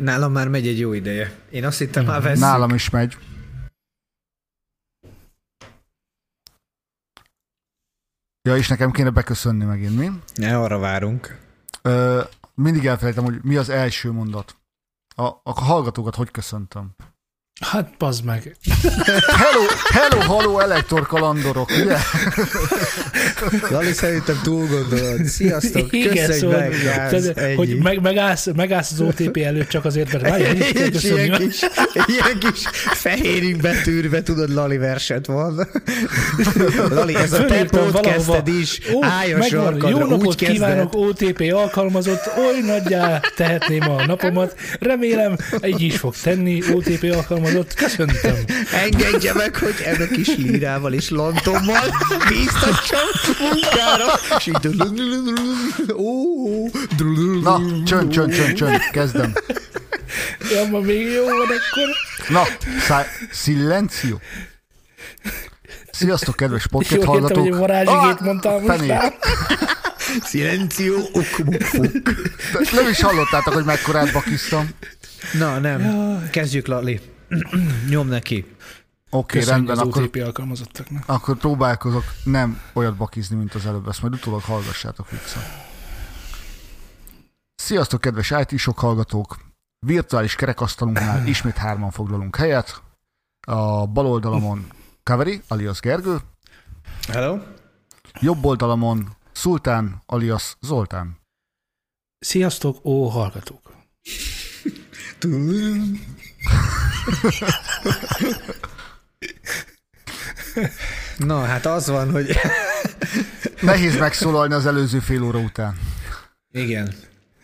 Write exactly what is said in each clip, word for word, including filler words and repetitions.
Nálam már megy egy jó ideje. Én azt hittem, már veszik. Nálam is megy. Ja, és nekem kéne beköszönni megint, mi? Ne, arra várunk. Ö, mindig elfelejtem, hogy mi az első mondat. A, a hallgatókat hogy köszöntöm? Hát, bazd meg. Hello, hello, hello, elektor kalandorok, ugye? Lali, szerintem túl gondolod. Sziasztok, köszönj, szóval, megállsz. Te, hogy meg, megállsz, megállsz az o té pé előtt csak azért, mert várjál, nincs kell köszönni. Ilyen kis, ilyen kis fehérig betűrve, tudod, Lali verset van. Lali, ez a te podcasted is, álljon sarkadra. Jó napot kívánok, o té pé alkalmazott, oly nagyjá tehetném a napomat. Remélem, egy is fog tenni, o té pé alkalmazott. Köszöntöm. Engedje meg, hogy ennek is lírával és lantommal bíztatsam munkára. És így... Na, csönd, csönd, csönd, csönd. Kezdem. Ja, ma még jó van akkor. Na, szillenció. Sziasztok, kedves podcast hallgatók. Jól hittem, hogy a varázsigét mondtam most. Szillenció, okmukfuk. Nem is hallottátok, hogy mekkorát bakisztam. Na, nem. Kezdjük, Lali. Nyom neki. Oké, okay, rendben. Akkor, akkor próbálkozok nem olyat bakizni, mint az előbb. Ezt majd utólag hallgassátok vissza. Sziasztok, kedves i té-sok hallgatók! Virtuális kerekasztalunknál ismét hárman foglalunk helyet. A bal oldalamon Kaveri, alias Gergő. Hello. Jobb oldalamon Szultán, alias Zoltán. Sziasztok, ó hallgatók! Na, hát az van, hogy... Nehéz megszólalni az előző fél óra után. Igen.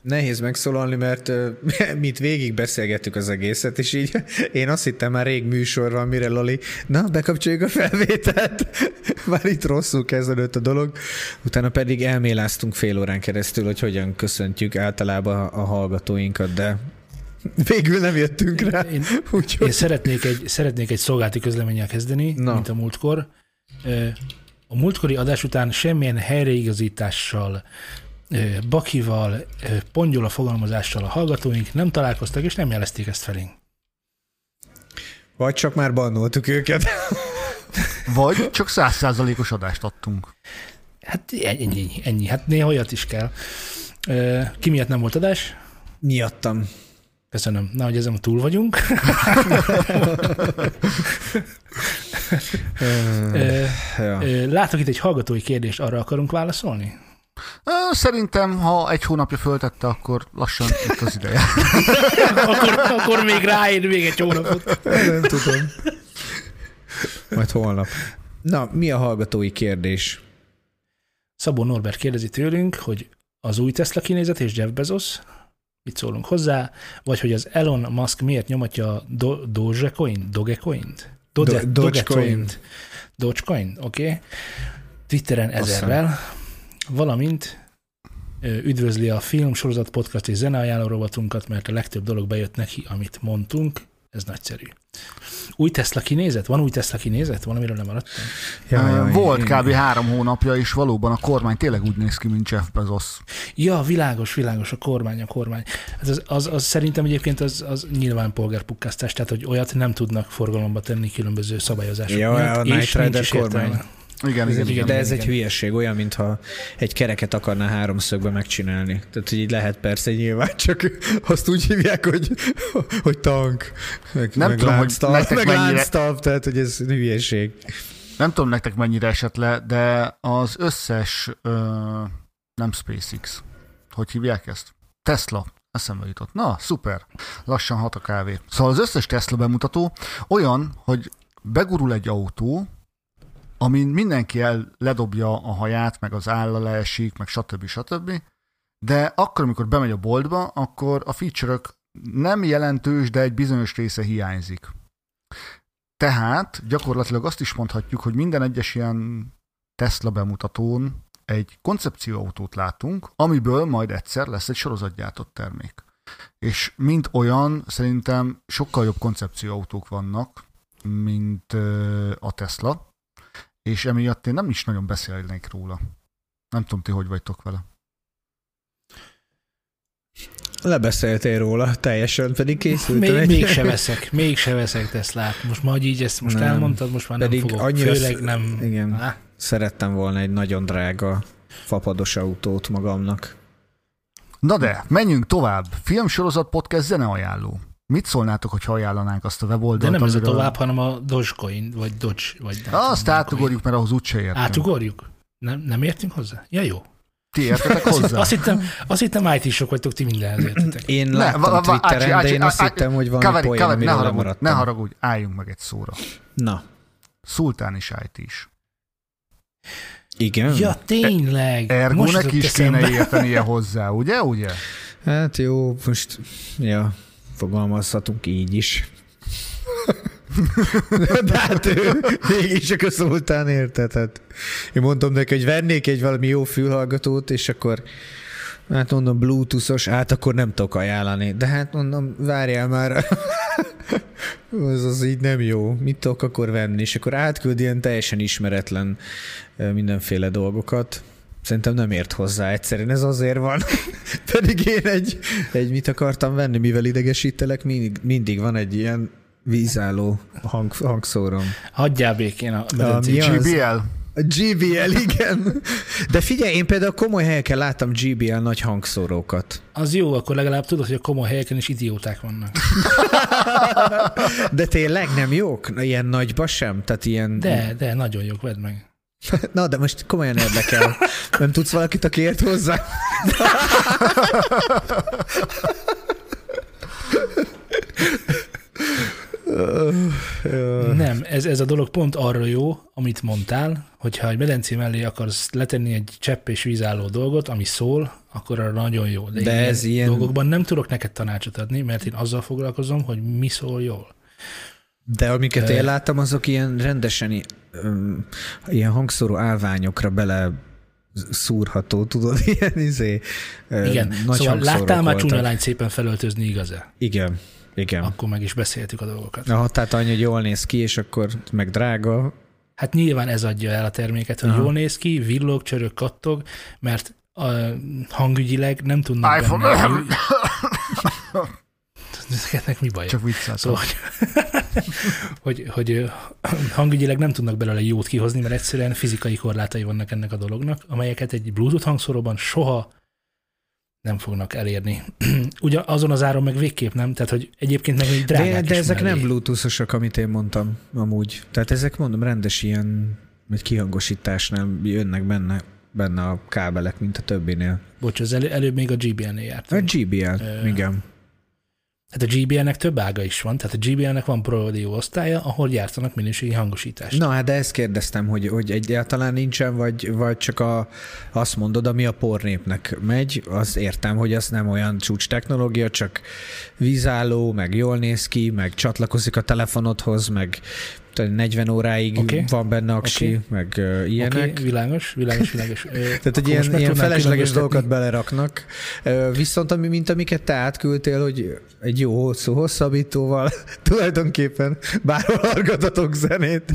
Nehéz megszólalni, mert mi itt végig beszélgettük az egészet, és így én azt hittem már rég műsor van, mire Lali, na, bekapcsoljuk a felvételt. Már itt rosszul kezdődött a dolog. Utána pedig elméláztunk fél órán keresztül, hogy hogyan köszöntjük általában a hallgatóinkat, de... Végül nem jöttünk rá. Én, úgy, én hogy... szeretnék, egy, szeretnék egy szolgálati közleménnyel kezdeni, na. Mint a múltkor. A múltkori adás után semmilyen helyreigazítással, bakival, pongyola fogalmazással a hallgatóink nem találkoztak, és nem jelezték ezt felénk. Vagy csak már bannoltuk őket. Vagy csak száz százalékos adást adtunk. Hát ennyi, ennyi. Hát néha olyat is kell. Ki miatt nem volt adás? Miattam. Köszönöm. Na, hogy ezen túl vagyunk. Látok itt egy hallgatói kérdést, arra akarunk válaszolni? Szerintem, ha egy hónapja föltette, akkor lassan itt az ideje. akkor, akkor még ráér még egy hónapot. Nem tudom. Majd holnap. Na, mi a hallgatói kérdés? Szabó Norbert kérdezi tőlünk, hogy az új Tesla kinézet és Jeff Bezos... Mit szólunk hozzá, vagy hogy az Elon Musk miért nyomatja a do- Dogecoin? Dogecoin-t? Dogecoin-t? Dogecoin-t. Dogecoin, oké. Okay. Twitteren ezerrel, valamint üdvözli a filmsorozat podcast és zeneajánló rovatunkat, mert a legtöbb dolog bejött neki, amit mondtunk. Ez nagyszerű. Új Tesla kinézet? Van új Tesla kinézet? Van, amiről nem maradtam? Ja, ja, volt kb. három hónapja, és valóban a kormány tényleg úgy néz ki, mint Jeff Bezos. Ja, világos, világos, a kormány, a kormány. Hát az, az, az szerintem egyébként az, az nyilván polgárpukkasztás, tehát hogy olyat nem tudnak forgalomba tenni különböző szabályozások. Ja, miatt, a Knight Rider kormány. Igen, igen, igen, de ez igen. Egy hülyeség, olyan, mintha egy kereket akarná háromszögbe megcsinálni. Tehát, hogy így lehet persze nyilván, csak azt úgy hívják, hogy, hogy tank, meg, nem meg tudom, lánctalp, hogy nektek meg mennyire... lánctalp, tehát, hogy ez hülyeség. Nem tudom, nektek mennyire esett le, de az összes, ö, nem SpaceX, hogy hívják ezt? Tesla, eszembe jutott. Na, szuper, lassan hat a kávé. Szóval az összes Tesla bemutató olyan, hogy begurul egy autó, amin mindenki el ledobja a haját, meg az álla leesik, meg stb. Stb. De akkor, amikor bemegy a boltba, akkor a feature-ök nem jelentős, de egy bizonyos része hiányzik. Tehát gyakorlatilag azt is mondhatjuk, hogy minden egyes ilyen Tesla bemutatón egy koncepcióautót látunk, amiből majd egyszer lesz egy sorozatgyártott termék. És mint olyan, szerintem sokkal jobb koncepcióautók vannak, mint a Tesla, és emiatt én nem is nagyon beszélnék róla. Nem tudom, ti hogy vagytok vele. Lebeszéltél róla, teljesen pedig készültem. Még, mégse veszek, mégse veszek Teslát. Most már így ezt most nem. elmondtad, most már pedig nem fogok. Annyira Főleg nem... Igen. Há? Szerettem volna egy nagyon drága fapados autót magamnak. Na de, menjünk tovább. Filmsorozat, podcast, zeneajánló. Mit szólnátok, hogyha ajánlanánk azt a weboldalt? De nem ez a tovább, hanem a Dogecoin, vagy Doge, vagy... Azt átugorjuk, mert ahhoz úgyse értünk. Átugorjuk? Nem, nem értünk hozzá? Ja, jó. Ti értetek hozzá? Azt hittem, azt hittem í té-sok vagytok, ti mindenhez értetek. Én láttam Twitteren, de én azt hittem, hogy valami poén, amiről maradtam. Ne haragudj, álljunk meg egy szóra. Na. Szultán is í té-s. Igen. Ja, tényleg. Ergo neki is kéne értenie hozzá, ugye? ugye? Hát jó, most... Ja. Fogalmazhatunk így is. De hát ő mégis csak a szultán érte. Tehát én mondtam neki, hogy vennék egy valami jó fülhallgatót, és akkor hát mondom bluetoothos, hát akkor nem tudok ajánlani. De hát mondom, várjál már, az, az így nem jó. Mit tudok akkor venni? És akkor átküld ilyen teljesen ismeretlen mindenféle dolgokat. Szerintem nem ért hozzá egyszerűen, ez azért van. Pedig én egy, egy mit akartam venni, mivel idegesítelek, mindig, mindig van egy ilyen vízálló hang, hangszórom. Hagyjál békén a, a gé bé el. A gé bé el, igen. De figyelj, én például komoly helyeken láttam gé bé el nagy hangszórókat. Az jó, akkor legalább tudod, hogy a komoly helyeken is idióták vannak. De tényleg nem jók? Ilyen nagyba sem? Tehát ilyen... De, de, nagyon jók, vedd meg. Na, de most komolyan érdekel. Nem tudsz valakit, aki ért hozzá? Nem, ez, ez a dolog pont arra jó, amit mondtál, hogyha egy medencé mellé akarsz letenni egy csepp és vízálló dolgot, ami szól, akkor arra nagyon jó. De, de ez ilyen dolgokban nem tudok neked tanácsot adni, mert én azzal foglalkozom, hogy mi szól jól. De amiket én láttam, azok ilyen rendesen ilyen hangszóró állványokra bele szúrható, tudod, ilyen izé. Igen, nagy szóval láttál már csúnya lányt szépen felöltözni, igaz-e? Igen, igen. Akkor meg is beszéltük a dolgokat. Aha, tehát annyi, hogy jól néz ki, és akkor meg drága. Hát nyilván ez adja el a terméket, hogy Aha. jól néz ki, villog, csörög, kattog, mert a hangügyileg nem tudnak iPhone. Benne. Ezeknek mi baj? Csak vicceltem. Szóval, hogy, hogy hangügyileg nem tudnak belőle jót kihozni, mert egyszerűen fizikai korlátai vannak ennek a dolognak, amelyeket egy Bluetooth hangszóróban soha nem fognak elérni. Ugyan azon az áron meg végképp nem, tehát hogy egyébként meg egy drágák de, de ezek mellé. Nem bluetoothosak, amit én mondtam amúgy. Tehát ezek mondom rendes ilyen egy kihangosításnál jönnek benne, benne a kábelek, mint a többinél. Bocs, az elő, előbb még a gé bé el-nél jártam. A gé bé el, Ö... igen. Hát a gé bé el-nek több ága is van, tehát a gé bé el-nek van Pro Audio osztálya, ahol gyártanak minőségi hangosítást. Na, de ezt kérdeztem, hogy, hogy egyáltalán nincsen, vagy, vagy csak a, azt mondod, ami a pornépnek megy, azt értem, hogy az nem olyan csúcs technológia, csak vízálló, meg jól néz ki, meg csatlakozik a telefonodhoz, meg negyven óráig okay. van benne aksi, okay. meg uh, ilyenek. Okay. Világos, világos, világos. Tehát egy ilyen, ilyen felesleges dolgokat beleraknak. Uh, viszont ami, mint amiket te átküldtél, hogy egy jó hosszú hosszabbítóval tulajdonképpen bárhol hallgatatok zenét.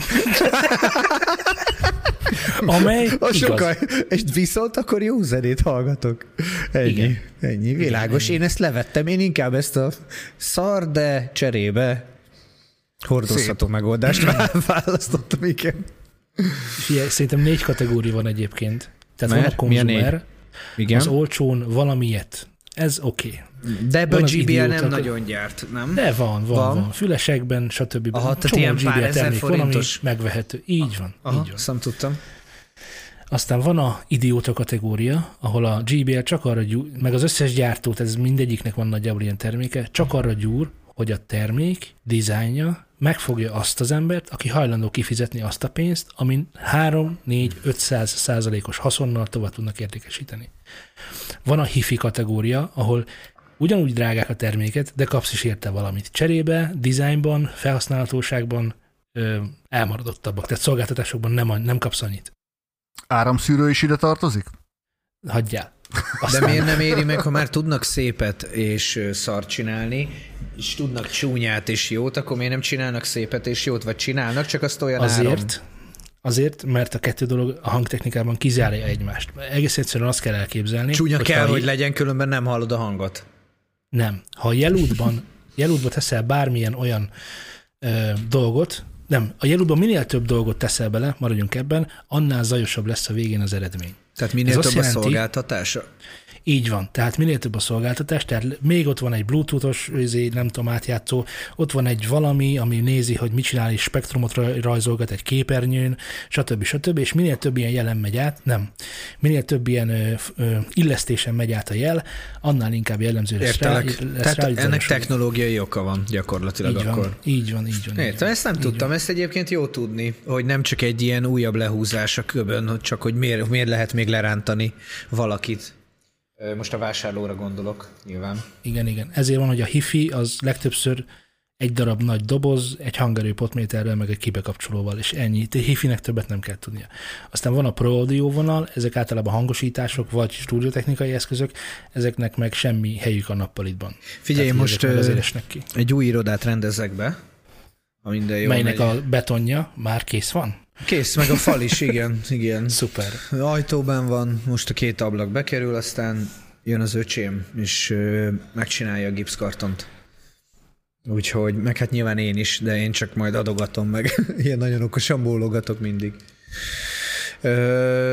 Amely sokkal, és viszont akkor jó zenét hallgatok. Ennyi, igen. ennyi. Világos. Igen, én ennyi. Ezt levettem, én inkább ezt a szar, de cserébe hordozható megoldást választottam, igen. Figyelj, szerintem négy kategória van egyébként. Tehát Mert? van a konzumer, az olcsón valamilyet. Ez oké. Okay. De ebből van a gé bé el nem a... nagyon gyárt, nem? De van, van, van. van. Fülesekben, stb. Aha, tehát ilyen pár ezer forintos. Megvehető. Így van. Aha, így van. tudtam. Aztán van a idióta kategória, ahol a gé bé el csak arra gyúr, meg az összes gyártót, ez mindegyiknek van nagyjából ilyen terméke, csak arra gyúr, hogy a termék dizájnja megfogja azt az embert, aki hajlandó kifizetni azt a pénzt, amin három-négy-ötszáz százalékos haszonnal tovább tudnak értékesíteni. Van a hifi kategória, ahol ugyanúgy drágák a terméket, de kapsz is érte valamit. Cserébe, dizájnban, felhasználhatóságban ö, elmaradottabbak, tehát szolgáltatásokban nem, nem kapsz annyit. Áramszűrő is ide tartozik? Hagyjál. Aztán. De miért nem éri meg, ha már tudnak szépet és szart csinálni, és tudnak csúnyát és jót, akkor miért nem csinálnak szépet és jót, vagy csinálnak, csak azt olyan azért, áron? Azért, mert a kettő dolog a hangtechnikában kizárja egymást. Egész egyszerűen azt kell elképzelni. Csúnya kell, hogy legyen, különben nem hallod a hangot. Nem. Ha a jelútban, jelútban teszel bármilyen olyan ö, dolgot, nem, a jelútban minél több dolgot teszel bele, maradjunk ebben, annál zajosabb lesz a végén az eredmény. Tehát minél ez több jelenti, a szolgáltatása? Így van. Tehát minél több a szolgáltatás, tehát még ott van egy bluetoothos, nem tudom, átjátszó, ott van egy valami, ami nézi, hogy mit csinál, és spektrumot rajzolgat egy képernyőn, stb. stb. És minél több ilyen jelen megy át, nem. Minél több ilyen ö, ö, illesztésen megy át a jel, annál inkább jellemző lesz. Értelek. Rá, lesz tehát rá, ennek technológiai oka van gyakorlatilag így akkor. Van, így van, így van. Értem, ezt nem tudtam, van. Ezt egyébként jó tudni, hogy nem csak egy ilyen újabb lehúzás a köbön, csak hogy miért, miért lehet még lerántani valakit. Most a vásárlóra gondolok, nyilván. Igen, igen. Ezért van, hogy a hifi az legtöbbször egy darab nagy doboz, egy hangerő potméterrel, meg egy kibekapcsolóval, és ennyi. Hifinek többet nem kell tudnia. Aztán van a Pro Audio vonal, ezek általában hangosítások, vagy stúdiótechnikai eszközök, ezeknek meg semmi helyük a nappalitban. Figyelj, tehát, most ki. Egy új irodát rendezek be, ha minden jól megy. Melynek a betonja már kész van? Kész, meg a fal is, igen, igen. Szuper. Ajtóban van, most a két ablak bekerül, aztán jön az öcsém, és megcsinálja a gipszkartont. Úgyhogy, meg hát nyilván én is, de én csak majd adogatom meg. Ilyen nagyon okosan bólogatok mindig.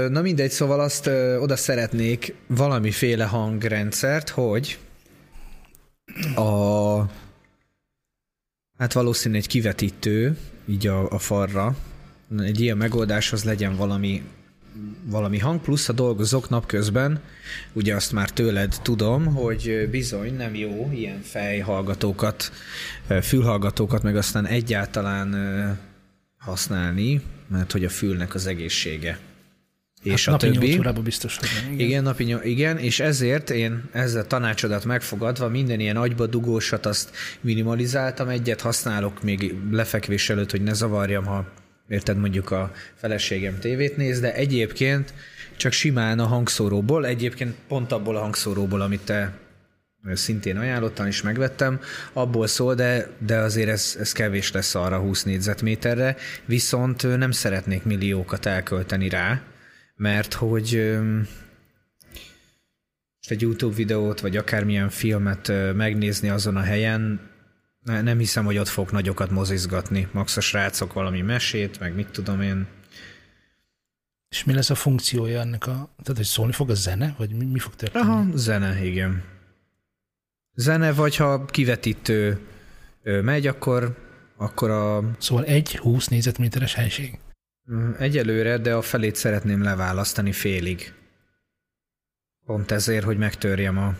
Na mindegy, szóval azt oda szeretnék valamiféle hangrendszert, hogy a... hát valószínűleg egy kivetítő, így a, a falra, egy ilyen megoldáshoz legyen valami, valami hang, plusz ha dolgozok napközben, ugye azt már tőled tudom, hogy bizony nem jó ilyen fejhallgatókat, fülhallgatókat, meg aztán egyáltalán használni, mert hogy a fülnek az egészsége. És hát a napi többi. nyolc órában biztos, hogy nem. Igen. Igen, napi nyol... igen, és ezért én ezzel tanácsodat megfogadva minden ilyen agyba dugósat azt minimalizáltam, egyet használok még lefekvés előtt, hogy ne zavarjam, ha érted, mondjuk a feleségem tévét néz, de egyébként csak simán a hangszóróból, egyébként pont abból a hangszóróból, amit te szintén ajánlottan is megvettem, abból szól, de, de azért ez, ez kevés lesz arra húsz négyzetméterre, viszont nem szeretnék milliókat elkölteni rá, mert hogy egy YouTube videót, vagy akármilyen filmet megnézni azon a helyen, nem hiszem, hogy ott fog nagyokat mozizgatni. Max a srácok valami mesét, meg mit tudom én. És mi lesz a funkciója ennek a... Tehát, hogy szólni fog a zene? Vagy mi, mi fog történni? Aha, zene, igen. Zene, vagy ha kivetítő megy, akkor, akkor a... Szóval egy húsz négyzetméteres helység? Egyelőre, de a felét szeretném leválasztani félig. Pont ezért, hogy megtörjem a...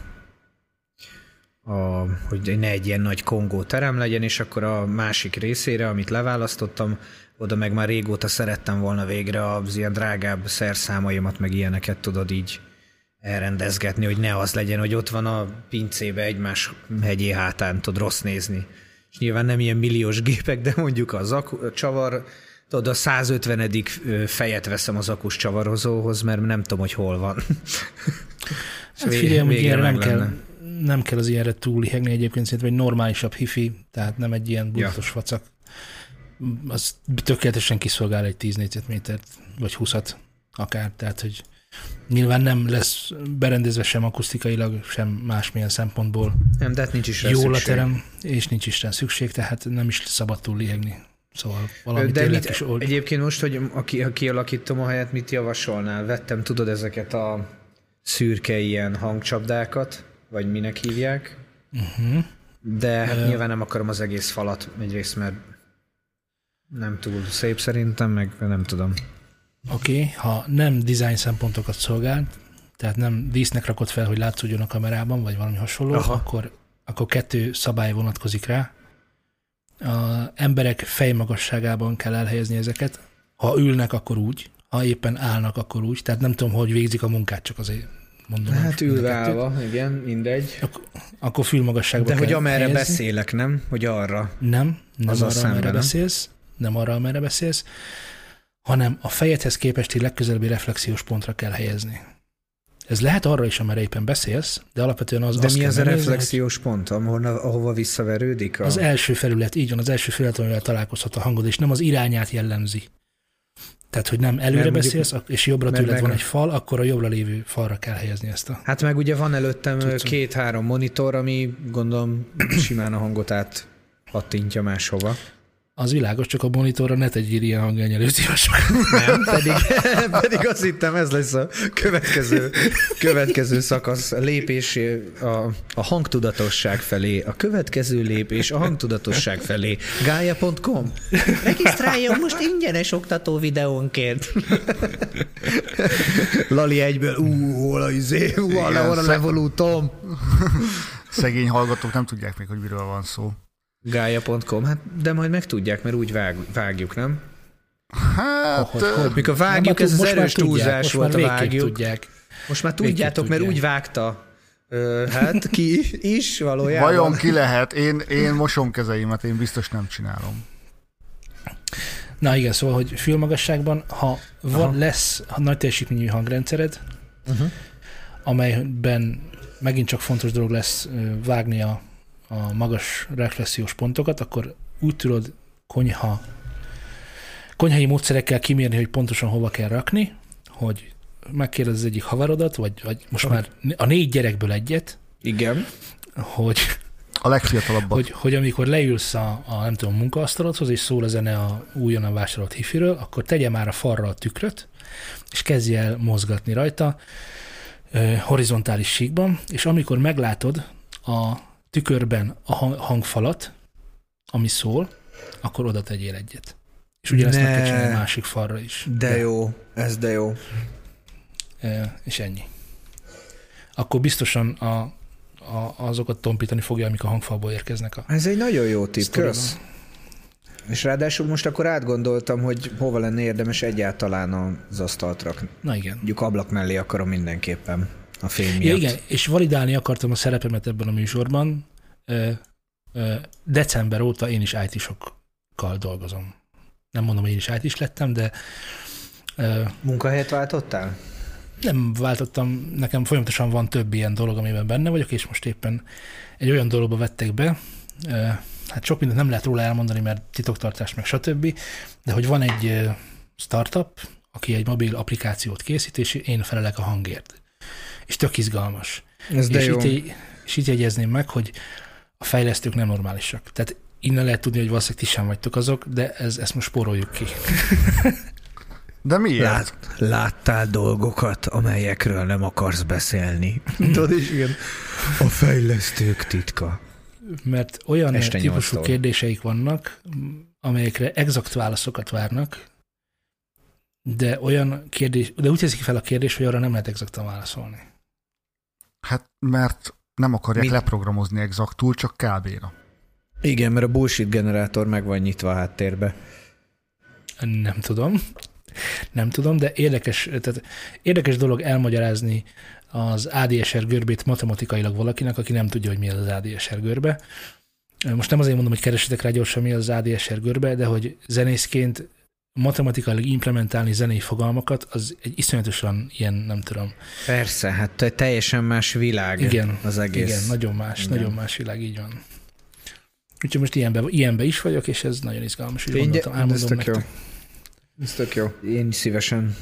A, hogy ne egy ilyen nagy kongó terem legyen, és akkor a másik részére, amit leválasztottam, oda meg már régóta szerettem volna végre az ilyen drágább szerszámaimat, meg ilyeneket tudod így elrendezgetni, hogy ne az legyen, hogy ott van a pincébe egymás hegyé hátán, tud rossz nézni. És nyilván nem ilyen milliós gépek, de mondjuk az aku- csavar, tudod, a százötvenedik fejet veszem az akus csavarozóhoz, mert nem tudom, hogy hol van. Hát figyelj, hogy ilyen nem kell. Nem kell az ilyenre túlihegni egyébként, szerintem egy normálisabb hifi, tehát nem egy ilyen bluetoothos facak. Az tökéletesen kiszolgál egy tíz négyzetmétert, vagy húszat akár, tehát hogy nyilván nem lesz berendezve sem akusztikailag, sem másmilyen szempontból. Nem, de hát nincs is rá jól szükség. A terem, és nincs is rá szükség, tehát nem is szabad túlihegni. Szóval valami de tényleg mit, is old. Egyébként most, hogy aki, ha kialakítom a helyet, mit javasolnál? Vettem, tudod, ezeket a szürke ilyen hangcsapdákat, vagy minek hívják, uh-huh. de uh, nyilván nem akarom az egész falat, egyrészt, mert nem túl szép szerintem, meg nem tudom. Oké, okay, ha nem design szempontokat szolgál, tehát nem dísznek rakod fel, hogy látszódjon a kamerában, vagy valami hasonló, akkor, akkor kettő szabály vonatkozik rá. A emberek fejmagasságában kell elhelyezni ezeket. Ha ülnek, akkor úgy. Ha éppen állnak, akkor úgy. Tehát nem tudom, hogy végzik a munkát, csak azért mondom, hát ülve állva, igen, mindegy. Ak- akkor fülmagasságba. De hogy amerre helyezni. Beszélek, nem? Hogy arra. Nem, nem az arra, amerre beszélsz, nem arra, amerre beszélsz, hanem a fejedhez képesti legközelebbi reflexiós pontra kell helyezni. Ez lehet arra is, amerre éppen beszélsz, de alapvetően az... De mi az a reflexiós pont, ahova visszaverődik? A... Az első felület, így van, az első felület, amivel találkozhat a hangod, és nem az irányát jellemzi. Tehát, hogy nem előre mondjuk, beszélsz, és jobbra tőled meg... van egy fal, akkor a jobbra lévő falra kell helyezni ezt a... Hát meg ugye van előttem két-három monitor, ami gondolom simán a hangot át pattintja máshova. Az világos, csak a monitorra ne tegyél ilyen hangjelnyelőt szívesen. Nem, pedig, pedig azt hittem, ez lesz a következő, következő szakasz, a lépés a, a hangtudatosság felé. A következő lépés a hangtudatosság felé. Gaia pont com Regisztráljon most ingyenes oktató videónként. Lali egyből, ú, hol a izé, hú, a levolútom. Szegény hallgatók nem tudják még, hogy miről van szó. Gaia pont com, hát de majd megtudják, mert úgy vág, vágjuk, nem? Hát... Ahogy, hogy, mikor vágjuk, nem, ez az erős túlzás volt a vágjuk. Tudják. Most már tudjátok, végképp mert tudják. Úgy vágta. Ö, hát ki is valójában. Vajon ki lehet? Én, én mosom kezeimet, én biztos nem csinálom. Na igen, szóval, hogy fülmagasságban, ha van, lesz ha nagy teljesítményű hangrendszered, uh-huh. amelyben megint csak fontos dolog lesz vágni a a magas reflexiós pontokat, akkor úgy tudod konyha, konyhai módszerekkel kimérni, hogy pontosan hova kell rakni, hogy megkérdez az egyik haverodat, vagy, vagy most okay. már a négy gyerekből egyet. Igen. Hogy a legfiatalabbat. Hogy, hogy amikor leülsz a, a nem tudom, munkaasztalodhoz, és szól a zene a újonnan vásárolt hifiről, akkor tegye már a falra a tükröt, és kezdj el mozgatni rajta euh, horizontális síkban, és amikor meglátod a tükörben a hangfalat, ami szól, akkor oda tegyél egyet. És ugyanezt meg kell csinálni a másik falra is. De, de jó, ez de jó. E, és ennyi. Akkor biztosan a, a, azokat tompítani fogja, amik a hangfalból érkeznek. A ez egy nagyon jó tipp, kösz. És ráadásul most akkor átgondoltam, hogy hova lenne érdemes egyáltalán az asztalt rakni. Na igen. Mondjuk ablak mellé akarom mindenképpen. A fény miatt. Ja, igen, és validálni akartam a szerepemet ebben a műsorban. December óta én is í té-sokkal dolgozom. Nem mondom, hogy én is í té-s lettem, de... Munkahelyet váltottál? Nem váltottam, nekem folyamatosan van több ilyen dolog, amiben benne vagyok, és most éppen egy olyan dologba vettek be, hát sok mindent nem lehet róla elmondani, mert titoktartás meg stb., de hogy van egy startup, aki egy mobil applikációt készít, és én felelek a hangért. És tök izgalmas. Ez de és, jó. Itt, és itt jegyezném meg, hogy a fejlesztők nem normálisak. Tehát innen lehet tudni, hogy valószínűleg ti sem vagytok azok, de ez, ezt most spóroljuk ki. De miért? Lát, láttál dolgokat, amelyekről nem akarsz beszélni. Tudod is, igen. A fejlesztők titka. Mert olyan este típusú kérdéseik vannak, amelyekre exakt válaszokat várnak, de olyan kérdés, de úgy teszik fel a kérdés, hogy arra nem lehet exaktan válaszolni. Hát, mert nem akarják Mi? leprogramozni exaktul, csak ká bé-ra. Igen, mert a bullshit generátor meg van nyitva a háttérbe. Nem tudom. Nem tudom, de érdekes, tehát érdekes dolog elmagyarázni az á dé es er görbét matematikailag valakinek, aki nem tudja, hogy mi az az á dé es er görbe. Most nem azért mondom, hogy keresetek rá gyorsan, mi az az á dé es er görbe, de hogy zenészként matematikailag implementálni zenei fogalmakat, az egy iszonyatosan ilyen, nem tudom. Persze, hát teljesen más világ igen, az egész. Igen, nagyon más, igen. nagyon más világ, így van. Úgyhogy most ilyenbe, ilyenbe is vagyok, és ez nagyon izgalmas, úgy gondoltam, elmondom nektek. Ez tök jó. Én szívesen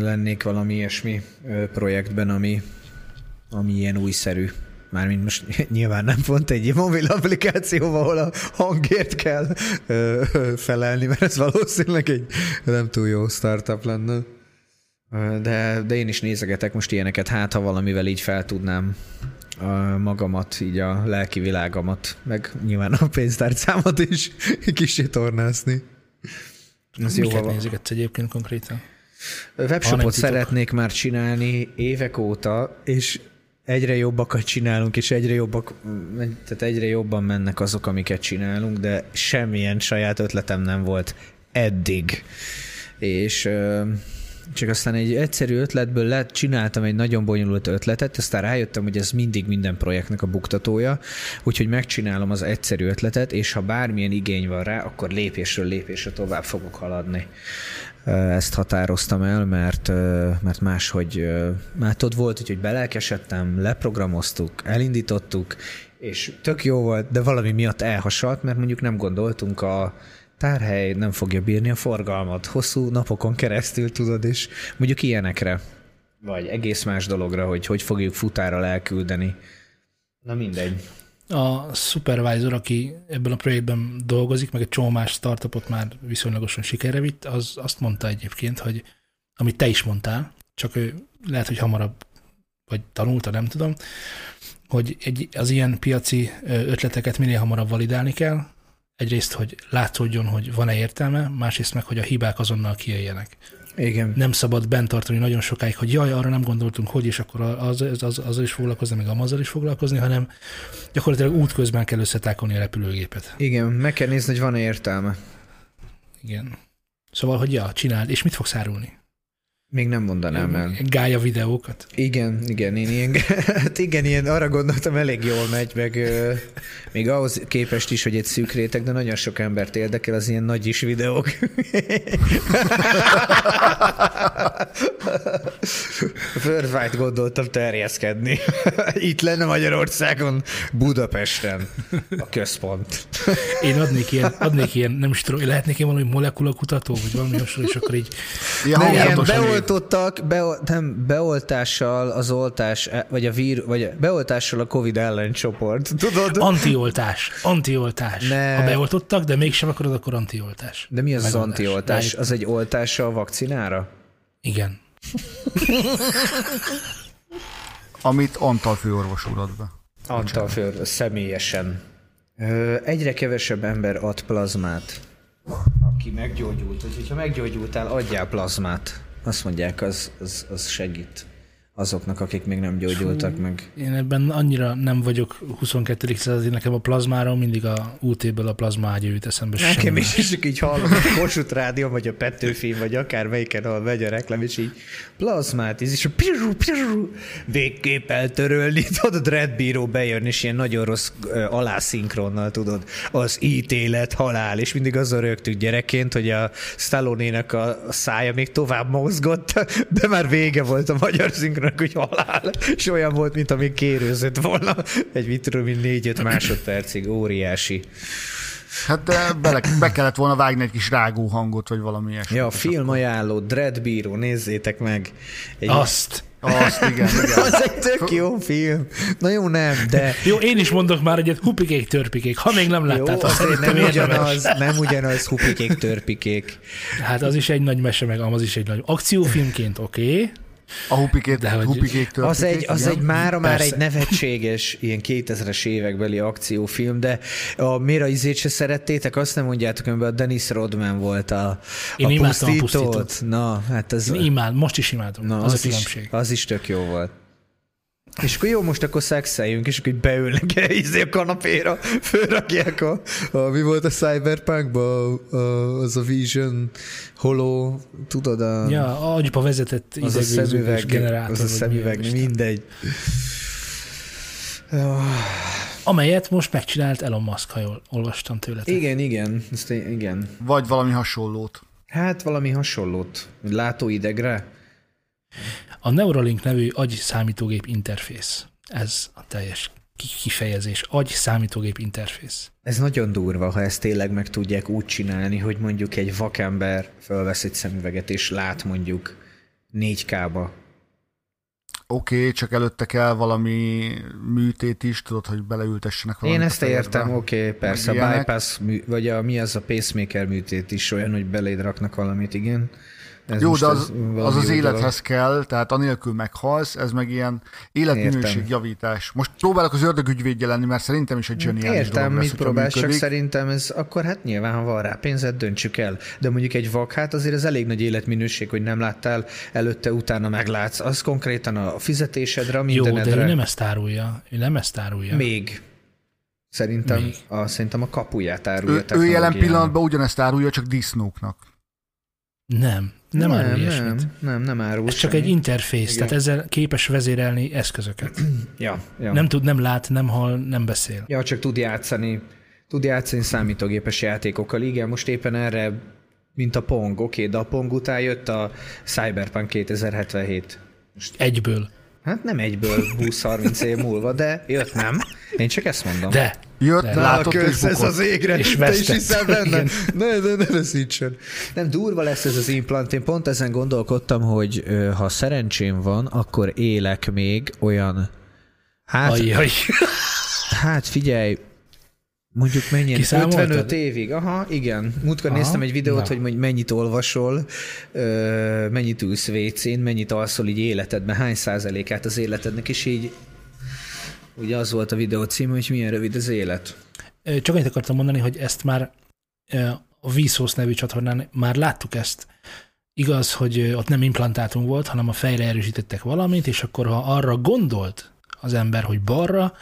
lennék valami ilyesmi projektben, ami, ami ilyen újszerű. Mármint most nyilván nem pont egy mobil applikációval, ahol a hangért kell ö, ö, felelni, mert ez valószínűleg egy nem túl jó startup lenne. De, de én is nézegetek most ilyeneket, hát ha valamivel így fel tudnám a magamat, így a lelki világamat, meg nyilván a pénztárcámat is kicsi tornászni. Miket nézegetsz egyébként konkrétan? Webshopot szeretnék már csinálni évek óta, és egyre jobbakat csinálunk, és egyre, jobbak, tehát egyre jobban mennek azok, amiket csinálunk, de semmilyen saját ötletem nem volt eddig. És csak aztán egy egyszerű ötletből lett, csináltam egy nagyon bonyolult ötletet, aztán rájöttem, hogy ez mindig minden projektnek a buktatója, úgyhogy megcsinálom az egyszerű ötletet, és ha bármilyen igény van rá, akkor lépésről lépésre tovább fogok haladni. Ezt határoztam el, mert, mert máshogy már ott volt, úgyhogy belelkesedtem, leprogramoztuk, elindítottuk, és tök jó volt, de valami miatt elhasalt, mert mondjuk nem gondoltunk a tárhely nem fogja bírni a forgalmat. Hosszú napokon keresztül, tudod, és mondjuk ilyenekre. Vagy egész más dologra, hogy hogy fogjuk futára elküldeni. Na mindegy. A supervisor, aki ebben a projektben dolgozik, meg egy csomó más startupot már viszonylagosan sikerre vitt, az azt mondta egyébként, hogy amit te is mondtál, csak ő lehet, hogy hamarabb vagy tanulta, nem tudom, hogy egy, az ilyen piaci ötleteket minél hamarabb validálni kell. Egyrészt, hogy látszódjon, hogy van-e értelme, másrészt meg, hogy a hibák azonnal kijöjjenek. Igen. Nem szabad bent tartani nagyon sokáig, hogy jaj, arra nem gondoltunk, hogy és akkor az, az, az, azzal is foglalkozni, meg amazzal is foglalkozni, hanem gyakorlatilag útközben kell összetákolni a repülőgépet. Igen, meg kell nézni, hogy van-e értelme. Igen. Szóval, hogy ja, csináld, és mit fogsz árulni? Még nem mondanám el. Gája videókat? Igen, igen, én ilyen, igen, ilyen arra gondoltam, elég jól megy, meg euh, még ahhoz képest is, hogy egy szűk réteg, de nagyon sok embert érdekel az ilyen nagy is videók. Fölfájt gondoltam terjeszkedni. Itt lenne Magyarországon, Budapesten a központ. Én adnék ilyen, adnék ilyen nem is tudom, lehetnék én valami molekulakutató, vagy valami hasonló, és akkor így... Ja, beoltottak, be, nem, beoltással az oltás, vagy a vír, vagy beoltással a Covid ellen csoport, tudod? Antioltás, antioltás. Ne. Ha beoltottak, de mégsem akarod, akkor antioltás. De mi az az antioltás? Az egy oltása a vakcinára? Igen. Amit Antal főorvos urat be. Antal főorvos, személyesen. Ö, egyre kevesebb ember ad plazmát, aki meggyógyult. Úgyhogy ha meggyógyultál, adjál plazmát. Azt mondják, az, az, az segít azoknak, akik még nem gyógyultak meg. Én ebben annyira nem vagyok huszonkettedik századi, nekem a plazmáról mindig a ú té-ből a plazmaágya jut eszembe. Nekem is, és így hallom a Kossuth Rádió, vagy a Petőfin, vagy akár melyiken, ahol megy a reklám, és így plazmát, és a pirru, pirru, végképp eltörölni, tudod, redbíró bejön, és ilyen nagyon rossz uh, alászinkronnal, tudod, az ítélet, halál, és mindig azzal rögtük gyerekként, hogy a Stallone-nek a szája még tovább mozgott, de már vége volt a magyar szinkron, hogy halál, és olyan volt, mint amíg kérőzött volna egy vitromin négy-öt másodpercig, óriási. Hát be, be kellett volna vágni egy kis rágó hangot, vagy valami ilyesmi. Ja, a filmajánló, Dreadbíró, nézzétek meg. Egy azt. Azt, igen, igen. Az egy tök jó film. Na jó, nem, de... Jó, én is mondok már egyet, hupikék, törpikék. Ha még nem láttát, azt nem ugyanaz, nem ugyanaz hupikék, törpikék. Hát az is egy nagy mese, meg az is egy nagy... Akciófilmként, oké. Okay. A hupikék, hupikéktől. Az, egy, az egy mára már persze. Egy nevetséges, ilyen kétezres évekbeli akciófilm, de a Mira izét se szerettétek, azt nem mondjátok, amiben a Dennis Rodman volt a, a pusztítót. pusztítót. Na, hát ez... Én imád, most is imádom. Na, az, az, is, az is tök jó volt. És akkor jó, most akkor szexeljünk, és akkor beülnek el izé a kanapéra, fölrakják a, a, mi volt a Cyberpunkban, az a Vision, Holo, tudod a... Ja, agyba vezetett idegvégzős generátor. Az a szemüveg, mindegy. Amelyet most megcsinált Elon Musk, ha jól olvastam tőletek. Igen, igen, ezt, igen. Vagy valami hasonlót. Hát valami hasonlót, látóidegre. A Neuralink nevű agy-számítógép interfész. Ez a teljes kifejezés. Agy-számítógép interfész. Ez nagyon durva, ha ezt tényleg meg tudják úgy csinálni, hogy mondjuk egy vakember fölvesz egy szemüveget és lát mondjuk négy ká-ba. Oké, okay, csak előtte kell valami műtét is, tudod, hogy beleültessenek valamit. Én ezt értem, oké, okay, persze. A bypass, mű, vagy a, mi az a pacemaker műtét is olyan, hogy beléd raknak valamit, igen. Ez jó, de az az, az élethez kell, tehát anélkül meghalsz, ez meg ilyen életminőségjavítás. Most próbálok az ördög ügyvédje lenni, mert szerintem is egy zseniális dolog lesz. Értem, mit próbálsz, csak szerintem ez akkor hát nyilván, ha van rá pénzed, döntsük el. De mondjuk egy vakhát azért az elég nagy életminőség, hogy nem láttál, előtte, utána meglátsz. Az konkrétan a fizetésedre, a mindenedre. Jó, de ő nem ezt árulja. Ő nem ezt árulja. Még. Szerintem a, szerintem a kapuját árulja. Ő, ő jelen pillanatban ugyanezt árulja, csak disznóknak. Nem. Nem, nem árul ilyesmit. Nem, nem árul. Ez csak egy interfész, tehát ezzel képes vezérelni eszközöket. Ja, ja. Nem tud, nem lát, nem hall, nem beszél. Ja, csak tud játszani, tud játszani számítógépes játékokkal. Igen, most éppen erre, mint a Pong. Oké, de a Pong után jött a Cyberpunk kétezer-hetvenhét. Most egyből. Hát nem egyből, húsz-harminc év múlva, de jött, nem? Én csak ezt mondom. De. Jött, látott, kösz, ez az égre, és te is hiszel benne. Ne, ne, ne veszítsen. Nem, durva lesz ez az implant. Én pont ezen gondolkodtam, hogy ha szerencsém van, akkor élek még olyan... Hát, ajjaj. Hát figyelj, mondjuk mennyien? ötvenöt évig. Aha, igen. Múltkor néztem egy videót, ja. hogy mennyit olvasol, mennyit ülsz vécén, mennyit alszol így életedben, hány százalékát az életednek, és így ugye az volt a videó címe, hogy milyen rövid az élet. Csak annyit akartam mondani, hogy ezt már a Vsauce nevű csatornán már láttuk ezt. Igaz, hogy ott nem implantátum volt, hanem a fejre erősítettek valamit, és akkor ha arra gondolt az ember, hogy balra,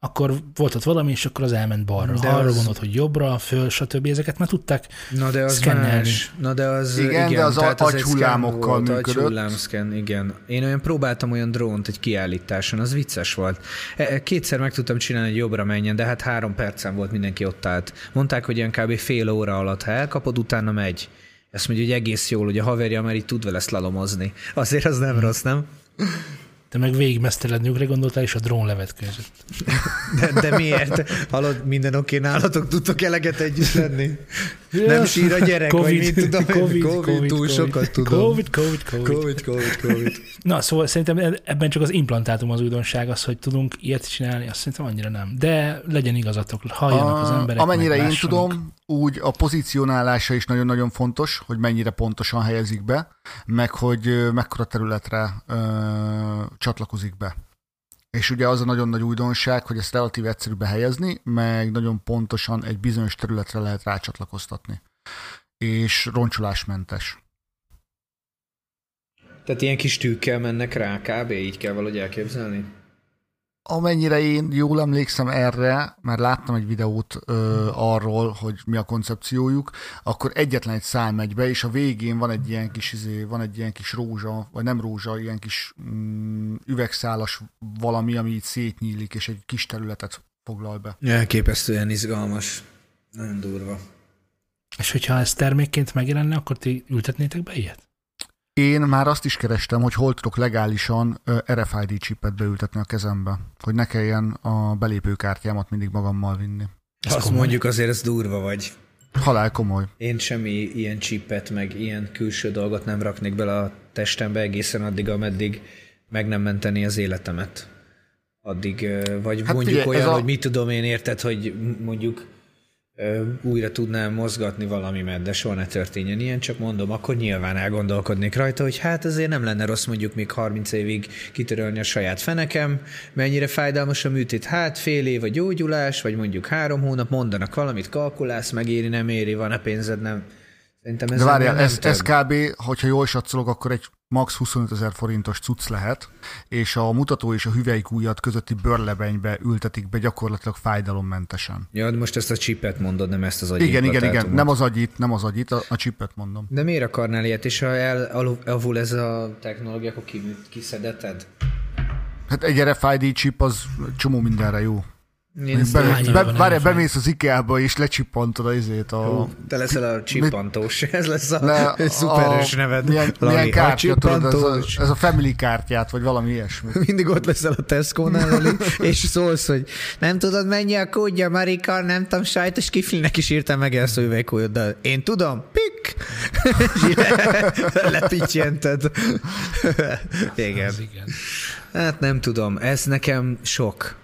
akkor volt ott valami, és akkor az elment balra. De ha arra az... gondolt, hogy jobbra, föl, stb. Ezeket már tudták szkennelni. Na de az igen, igen de az agyhullámokkal működött. Agyhullámszken, igen. Én olyan próbáltam olyan drónt egy kiállításon, az vicces volt. Kétszer meg tudtam csinálni, hogy jobbra menjen, de hát három percen volt, mindenki ott állt. Mondták, hogy ilyen kb. Fél óra alatt, ha elkapod, utána megy. Ezt mondja, hogy egész jól, hogy a haverja már így tud vele slalomozni. Azért az nem rossz, nem? Te meg végigmesztelednőkre gondoltál, és a drón levetkőzött. De, de miért? Hallod, minden oké nálatok, tudtok eleget együtt lenni? Ja. Nem sír a gyerek, COVID, vagy mit tudom COVID, COVID, COVID túl COVID, sokat tudom. COVID, COVID, COVID. COVID, COVID, COVID. Na, szóval szerintem ebben csak az implantátum az újdonság, az, hogy tudunk ilyet csinálni, azt szerintem annyira nem. De legyen igazatok, halljanak az emberek. Amennyire én tudom, úgy a pozícionálása is nagyon-nagyon fontos, hogy mennyire pontosan helyezik be, meg hogy mekkora területre ö, csatlakozik be. És ugye az a nagyon nagy újdonság, hogy ezt relatív egyszerű behelyezni, meg nagyon pontosan egy bizonyos területre lehet rácsatlakoztatni. És roncsolásmentes. Tehát ilyen kis tűkkel mennek rá, kb. Így kell valahogy elképzelni? Amennyire én jól emlékszem erre, már láttam egy videót ö, arról, hogy mi a koncepciójuk, akkor egyetlen egy szál megy be, és a végén van egy ilyen kis, izé, van egy ilyen kis rózsa, vagy nem rózsa, ilyen kis mm, üvegszálas valami, ami így szétnyílik, és egy kis területet foglal be. Elképesztően izgalmas. Nagyon durva. És hogyha ez termékként megjelenne, akkor ti ültetnétek be ilyet? Én már azt is kerestem, hogy hol tudok legálisan er ef i dé csipet beültetni a kezembe, hogy ne kelljen a belépőkártyámat mindig magammal vinni. Ez azt komoly. Mondjuk azért, ez durva vagy. Halál komoly. Én semmi ilyen csipet, meg ilyen külső dolgot nem raknék bele a testembe egészen addig, ameddig meg nem menteni az életemet. Addig, vagy hát mondjuk ugye, olyan, a... hogy mit tudom én, érted, hogy mondjuk újra tudnám mozgatni valamimet, de soha ne történjen ilyen, csak mondom, akkor nyilván elgondolkodnék rajta, hogy hát azért nem lenne rossz mondjuk még harminc évig kitörölni a saját fenekem, mennyire fájdalmas a műtét, hát fél év a gyógyulás, vagy mondjuk három hónap, mondanak valamit, kalkulálsz, megéri, nem éri, van a pénzed, nem. Szerintem ez de várjál, nem ez, ez kb., hogyha jól satszolok, akkor egy max. huszonötezer forintos cucc lehet, és a mutató és a hüvelykújat közötti bőrlebenybe ültetik be gyakorlatilag fájdalommentesen. Ja, de most ezt a csipet mondod, nem ezt az agyit. Igen, igen, igen, nem az agyit, nem az agyit, a, a csipet mondom. De miért akarnál ilyet, és ha elavul ez a technológia, akkor kiszedeted? Hát egy er ef i dé csip az csomó mindenre jó. Várjál, bemész az IKEA-ba és lecsippantod az izét a... Hú, te leszel a csippantós, ez lesz a, le, a szuperős neved. Milyen, milyen kártyát, ez, ez a family kártyát, vagy valami ilyesmi. Mindig ott leszel a Tesco-nál, és szólsz, hogy nem tudod mennyi a kódja, Marika, nem tudom, sajtos kiflinek is írtam meg ezt a üvegkódot, de én tudom, pik! Lepittyented. Igen. Hát nem tudom, ez nekem sok.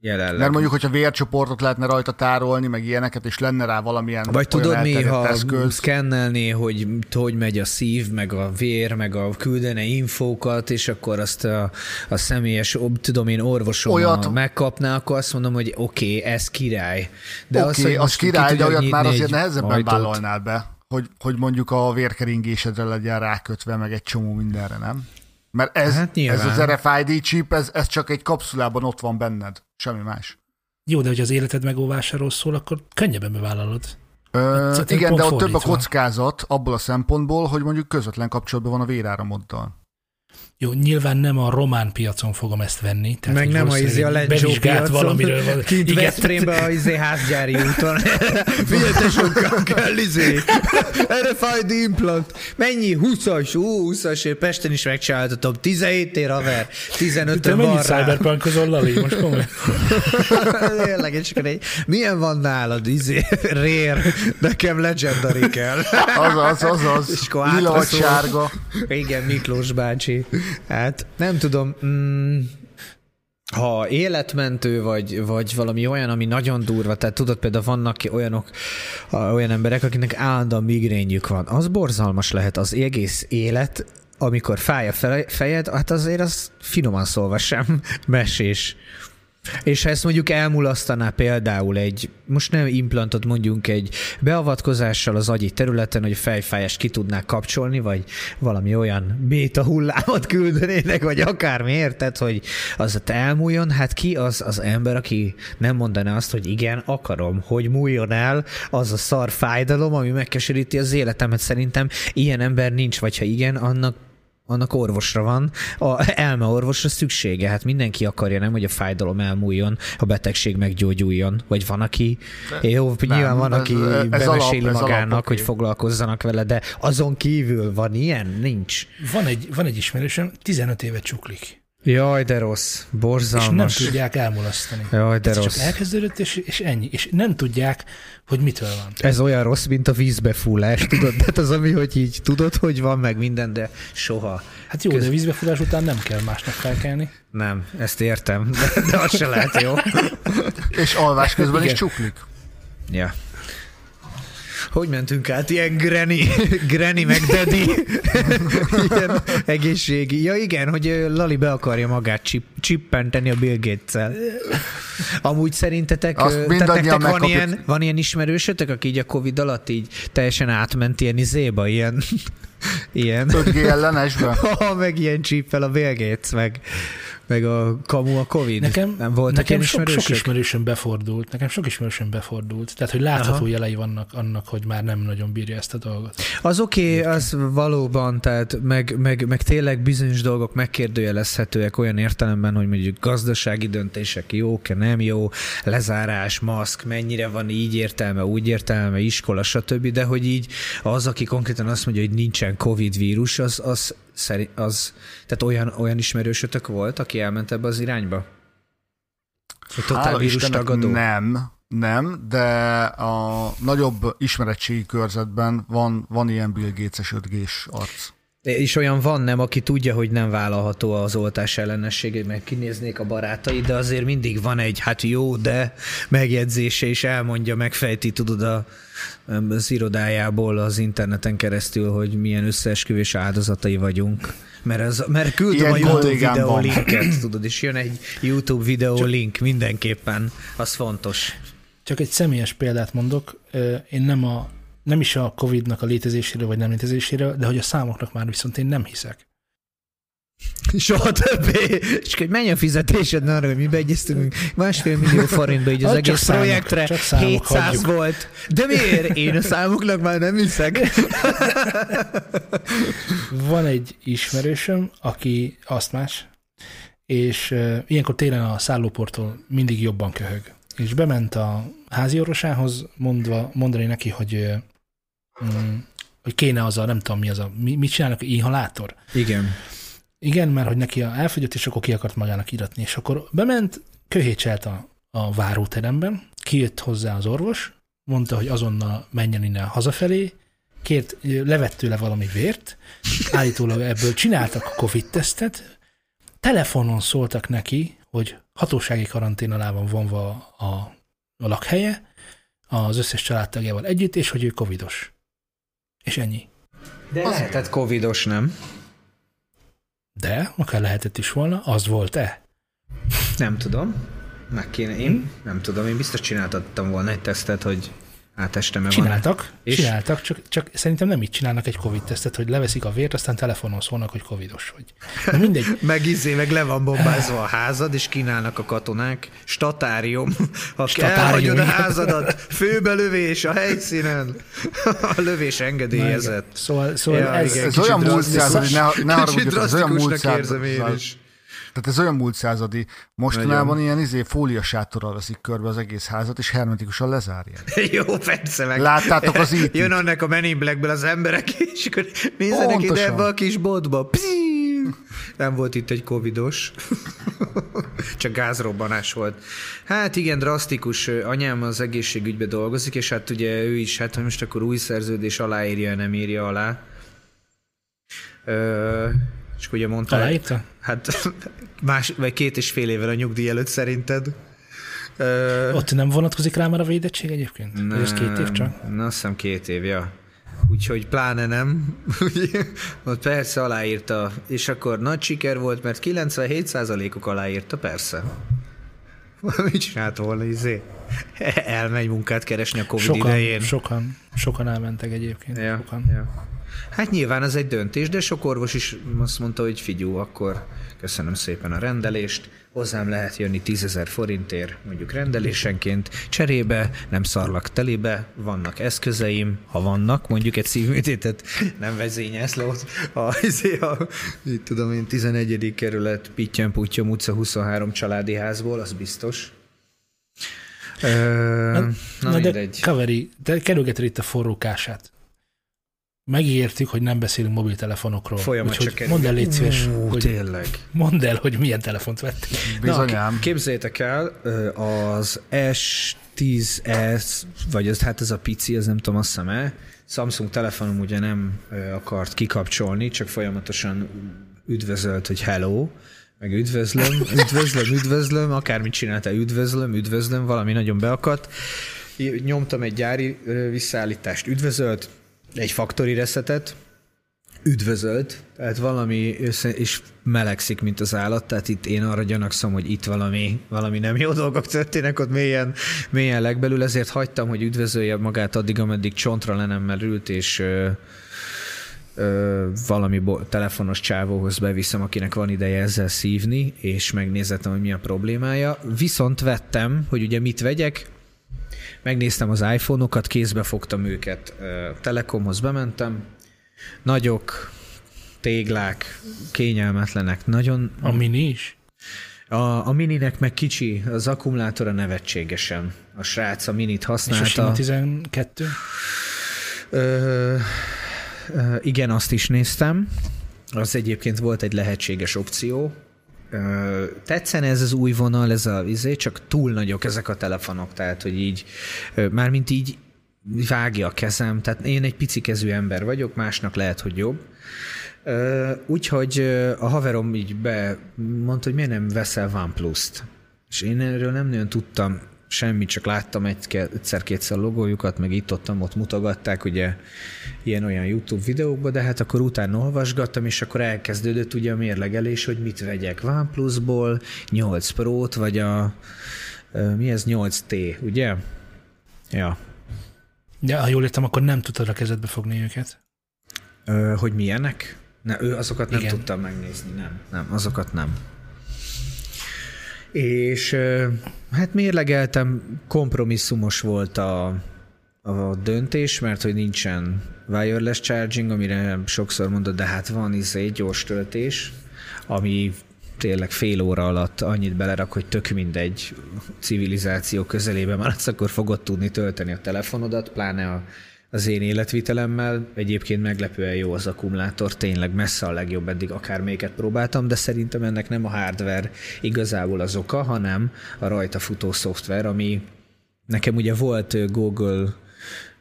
Jelenleg. Mert mondjuk, hogyha vércsoportot lehetne rajta tárolni, meg ilyeneket, és lenne rá valamilyen vagy tudod néha szkennelni, hogy hogy megy a szív, meg a vér, meg a küldene infókat, és akkor azt a, a személyes, tudom én, orvosom megkapná, akkor azt mondom, hogy oké, okay, ez király. Oké, okay, az király, de olyat már azért nehezebben ajtót. Vállalnál be, hogy, hogy mondjuk a vérkeringésedre legyen rákötve, meg egy csomó mindenre, nem? Mert ez, hát ez az er ef i dé chip, ez, ez csak egy kapszulában ott van benned, semmi más. Jó, de hogy az életed megóvásáról szól, akkor könnyebben bevállalod. Ö, hát, igen, de ott több a kockázat abból a szempontból, hogy mondjuk közvetlen kapcsolatban van a véráramoddal. Jó, nyilván nem a román piacon fogom ezt venni. Tehát meg nem a izé a lencsó piacon, kint Veszprémbe a izé házgyári úton. Figyelj, te sokkal kell izé. Erre fájd implant. Mennyi? húszas? Ú, húszas Pesten is megcsináltatom. tizenhét ér, haver. tizenöt barra. Te mennyit cyberpunkozol, Lali? Most komolyan. Tényleg, és egy milyen van nálad izé? Rér. Nekem legendary kell. Azaz, azaz. Lila vagy sárga. Igen, Miklós bácsi. Hát nem tudom, mm, ha életmentő vagy, vagy valami olyan, ami nagyon durva, tehát tudod, például vannak olyanok, olyan emberek, akinek állandóan migrényük van. Az borzalmas lehet az egész élet, amikor fáj a fejed, hát azért az finoman szólva sem mesés. És ha ezt mondjuk elmulasztaná például egy, most nem implantot, mondjunk egy beavatkozással az agyi területen, hogy a fejfájást ki tudnák kapcsolni, vagy valami olyan béta hullámot küldenének, vagy akármi, érted, hogy az elmúljon, hát ki az az ember, aki nem mondaná azt, hogy igen, akarom, hogy múljon el az a szar fájdalom, ami megkeseríti az életemet. Szerintem ilyen ember nincs, vagy ha igen, annak annak orvosra van, a elmeorvosra szüksége. Hát mindenki akarja, nem, hogy a fájdalom elmúljon, a betegség meggyógyuljon. Vagy van, aki... De, jó, nyilván nem, van, aki ez, ez bemeséli alap, magának, alap, hogy foglalkozzanak vele, de azon kívül van ilyen? Nincs. Van egy, van egy ismerősöm, tizenöt éve csuklik. Jaj, de rossz. Borzalmas. És nem tudják elmulasztani. Jaj, de ez rossz. Csak elkezdődött, és, és ennyi. És nem tudják, hogy mitől van. Ez olyan rossz, mint a vízbefullás, tudod? Hát az, ami, hogy így tudod, hogy van meg minden, de soha. Hát jó, Köz... de vízbefullás után nem kell másnak felkelni. Nem, ezt értem, de, de az se lehet jó. És alvás közben igen. Is csuklik. Ja. Hogy mentünk át? Ilyen granny, granny meg daddy, ilyen egészségi. Ja igen, hogy Lali be akarja magát csip, csippenteni a Bill Gates-szel. Amúgy szerintetek, nektek van ilyen, van ilyen ismerősötök, aki így a Covid alatt így teljesen átment ilyen izéba, ilyen... ilyen. öt G ellenesben? Ha, meg ilyen csíppel a Bill Gates, meg... meg a kamu a Covid. Nekem, nem volt nekem sok, sok ismerősöm befordult. Nekem sok ismerősöm befordult. Tehát, hogy látható aha. jelei vannak annak, hogy már nem nagyon bírja ezt a dolgot. Az oké, okay, az valóban, tehát meg, meg, meg tényleg bizonyos dolgok megkérdőjelezhetőek olyan értelemben, hogy mondjuk gazdasági döntések jók, nem jó, lezárás, maszk, mennyire van így értelme, úgy értelme, iskola, stb. De hogy így az, aki konkrétan azt mondja, hogy nincsen Covid vírus, az, az az, tehát olyan, olyan ismerősötök volt, aki elment ebbe az irányba? Hála Istennek nem, nem, de a nagyobb ismeretségi körzetben van, van ilyen Bill Gates-es öt G-s arc. És olyan van, nem, aki tudja, hogy nem vállalható az oltás ellenességét, mert kinéznék a barátai, de azért mindig van egy, hát jó, de megjegyzése, és elmondja, megfejti, tudod, a, az irodájából az interneten keresztül, hogy milyen összeesküvés áldozatai vagyunk. Mert, az, mert küldöm ilyen a YouTube videólinket, tudod, és jön egy YouTube videólink mindenképpen, az fontos. Csak egy személyes példát mondok, én nem a nem is a Covid-nak a létezéséről, vagy nem létezéséről, de hogy a számoknak már viszont én nem hiszek. Soha többé. És hogy menj a fizetésed arra, hogy mi beegyeztünk másfél millió forintba így az hát egész számok, projektre. hétszáz hagyjuk. Volt. De miért? Én a számoknak már nem hiszek. Van egy ismerősöm, aki asztmás, és ilyenkor télen a szállóporttól mindig jobban köhög. És bement a házi orvosához mondva, mondani neki, hogy hogy kéne az a, nem tudom mi az a, mit csinálnak, inhalátor. Igen. Igen, mert hogy neki elfogyott, és akkor ki akart magának iratni. És akkor bement, köhécselt a, a váróteremben, kijött hozzá az orvos, mondta, hogy azonnal menjen innen hazafelé, kért, levett tőle valami vért, állítólag ebből csináltak Covid-tesztet, telefonon szóltak neki, hogy hatósági karantén alá van vonva a, a lakhelye, az összes családtagjával együtt, és hogy ő covidos. És ennyi. De az lehetett covidos, nem? De, akár lehetett is volna, az volt-e? Nem tudom. Meg kéne, én nem tudom, én biztos csináltattam volna egy tesztet, hogy átesteme van. Csináltak, és csináltak, csak, csak szerintem nem így csinálnak egy Covid-tesztet, hogy leveszik a vért, aztán telefonon szólnak, hogy covidos vagy. Na mindegy. meg izé, meg le van bombázva a házad, és kínálnak a katonák. Statárium. Ha statárium. Elhagyod a házadat, főbe lövés a helyszínen. A lövés engedélyezett. Szóval, szóval ja, ez, igen, ez olyan múlt századi, ne, ne haragudjatok, ez olyan múlt századi. Tehát ez olyan múlt századi. Mostanában ilyen izé, fóliasátorral veszik körbe az egész házat, és hermetikusan lezárják. Jó, persze meg. Láttátok az itt. Jön annak a Men in Blackből az emberek, és akkor nézzenek ide ebbe a kis botba. Psziii. Nem volt itt egy covidos. Csak gázrobbanás volt. Hát igen, drasztikus. Anyám az egészségügybe dolgozik, és hát ugye ő is, hát most akkor új szerződés aláírja, nem írja alá. Ö... És ugye mondta, aláírta? Hát más, vagy két és fél évvel a nyugdíj előtt szerinted. Ö... Ott nem vonatkozik rá már a védettség egyébként? Ez két év csak? Na, azt hiszem két év, ja. Úgyhogy pláne nem. Ott persze aláírta, és akkor nagy siker volt, mert kilencvenhét százalékuk aláírta, persze. Mit csinált volna, izé? Elmegy munkát keresni a Covid sokan, idején. Sokan, sokan elmentek egyébként. Ja, sokan. Ja. Hát nyilván ez egy döntés, de sok orvos is azt mondta, hogy figyú, akkor köszönöm szépen a rendelést, hozzám lehet jönni tízezer forintért, mondjuk rendelésenként, cserébe, nem szarlak telébe, vannak eszközeim, ha vannak, mondjuk egy szívműtétet, nem vezényelsz le ott, a, a, így tudom én, tizenegyedik kerület, Pittyen-Puttyom utca huszonhárom családi házból, az biztos. Ö, na, na, na de kaveri, te kerülgeted itt a forrókását. Megértük, hogy nem beszélünk mobiltelefonokról. Úgyhogy mondd el, légy szíves, Ú, hogy, tényleg. Mondd el, hogy milyen telefont vettél. Bizonyám. Képzeljétek el, az es tíz es, vagy az, hát ez a pici, ez nem tudom, azt hiszem-e, Samsung telefonom ugye nem akart kikapcsolni, csak folyamatosan üdvözölt, hogy hello, meg üdvözlöm, üdvözlöm, üdvözlöm, akármit csináltál, üdvözlöm, üdvözlöm, valami nagyon beakadt. Nyomtam egy gyári visszaállítást, üdvözölt, egy factory resetet, üdvözölt, tehát valami össze, és melegszik, mint az állat, tehát itt én arra gyanakszom, hogy itt valami, valami nem jó dolgok történnek, ott mélyen, mélyen legbelül, ezért hagytam, hogy üdvözölje magát addig, ameddig csontra le nem merült, és ö, ö, valami bo- telefonos csávóhoz beviszem, akinek van ideje ezzel szívni, és megnézettem, hogy mi a problémája. Viszont vettem, hogy ugye mit vegyek, megnéztem az iPhone-okat, kézbe fogtam őket. Telekomhoz bementem. Nagyok, téglák, kényelmetlenek. Nagyon... A mini is? A, a mininek meg kicsi, az akkumulátora nevetségesen. A srác a minit használta. És a sima tizenkettő? Ö, ö, igen, azt is néztem. Az egyébként volt egy lehetséges opció. Tetszen ez az új vonal, ez a izé, csak túl nagyok ezek a telefonok, tehát hogy így, mármint így vágja a kezem, tehát én egy pici kezű ember vagyok, másnak lehet, hogy jobb. Úgyhogy a haverom így bemondta, hogy miért nem veszel OnePlus-t. És én erről nem nagyon tudtam semmit, csak láttam egyszer-kétszer logójukat, meg itt-ottam, ott mutogatták ugye ilyen-olyan YouTube videókba, de hát akkor utána olvasgattam, és akkor elkezdődött ugye a mérlegelés, hogy mit vegyek OnePlusból, nyolc Prót, vagy a mi ez, nyolc té, ugye? Ja. Ja, ha jól értem, akkor nem tudtad a kezedbe fogni őket? Ö, hogy milyenek? Na, ő azokat nem Igen. tudtam megnézni, nem. Nem, azokat nem. És hát mérlegeltem, kompromisszumos volt a, a döntés, mert hogy nincsen wireless charging, amire sokszor mondod, de hát van izé gyors töltés, ami tényleg fél óra alatt annyit belerak, hogy tök mindegy, civilizáció közelében maradsz, akkor fogod tudni tölteni a telefonodat, pláne a, az én életvitelemmel. Egyébként meglepően jó az akkumulátor, tényleg messze a legjobb, eddig akármelyiket próbáltam, de szerintem ennek nem a hardware igazából az oka, hanem a rajta futó szoftver, ami nekem ugye volt Google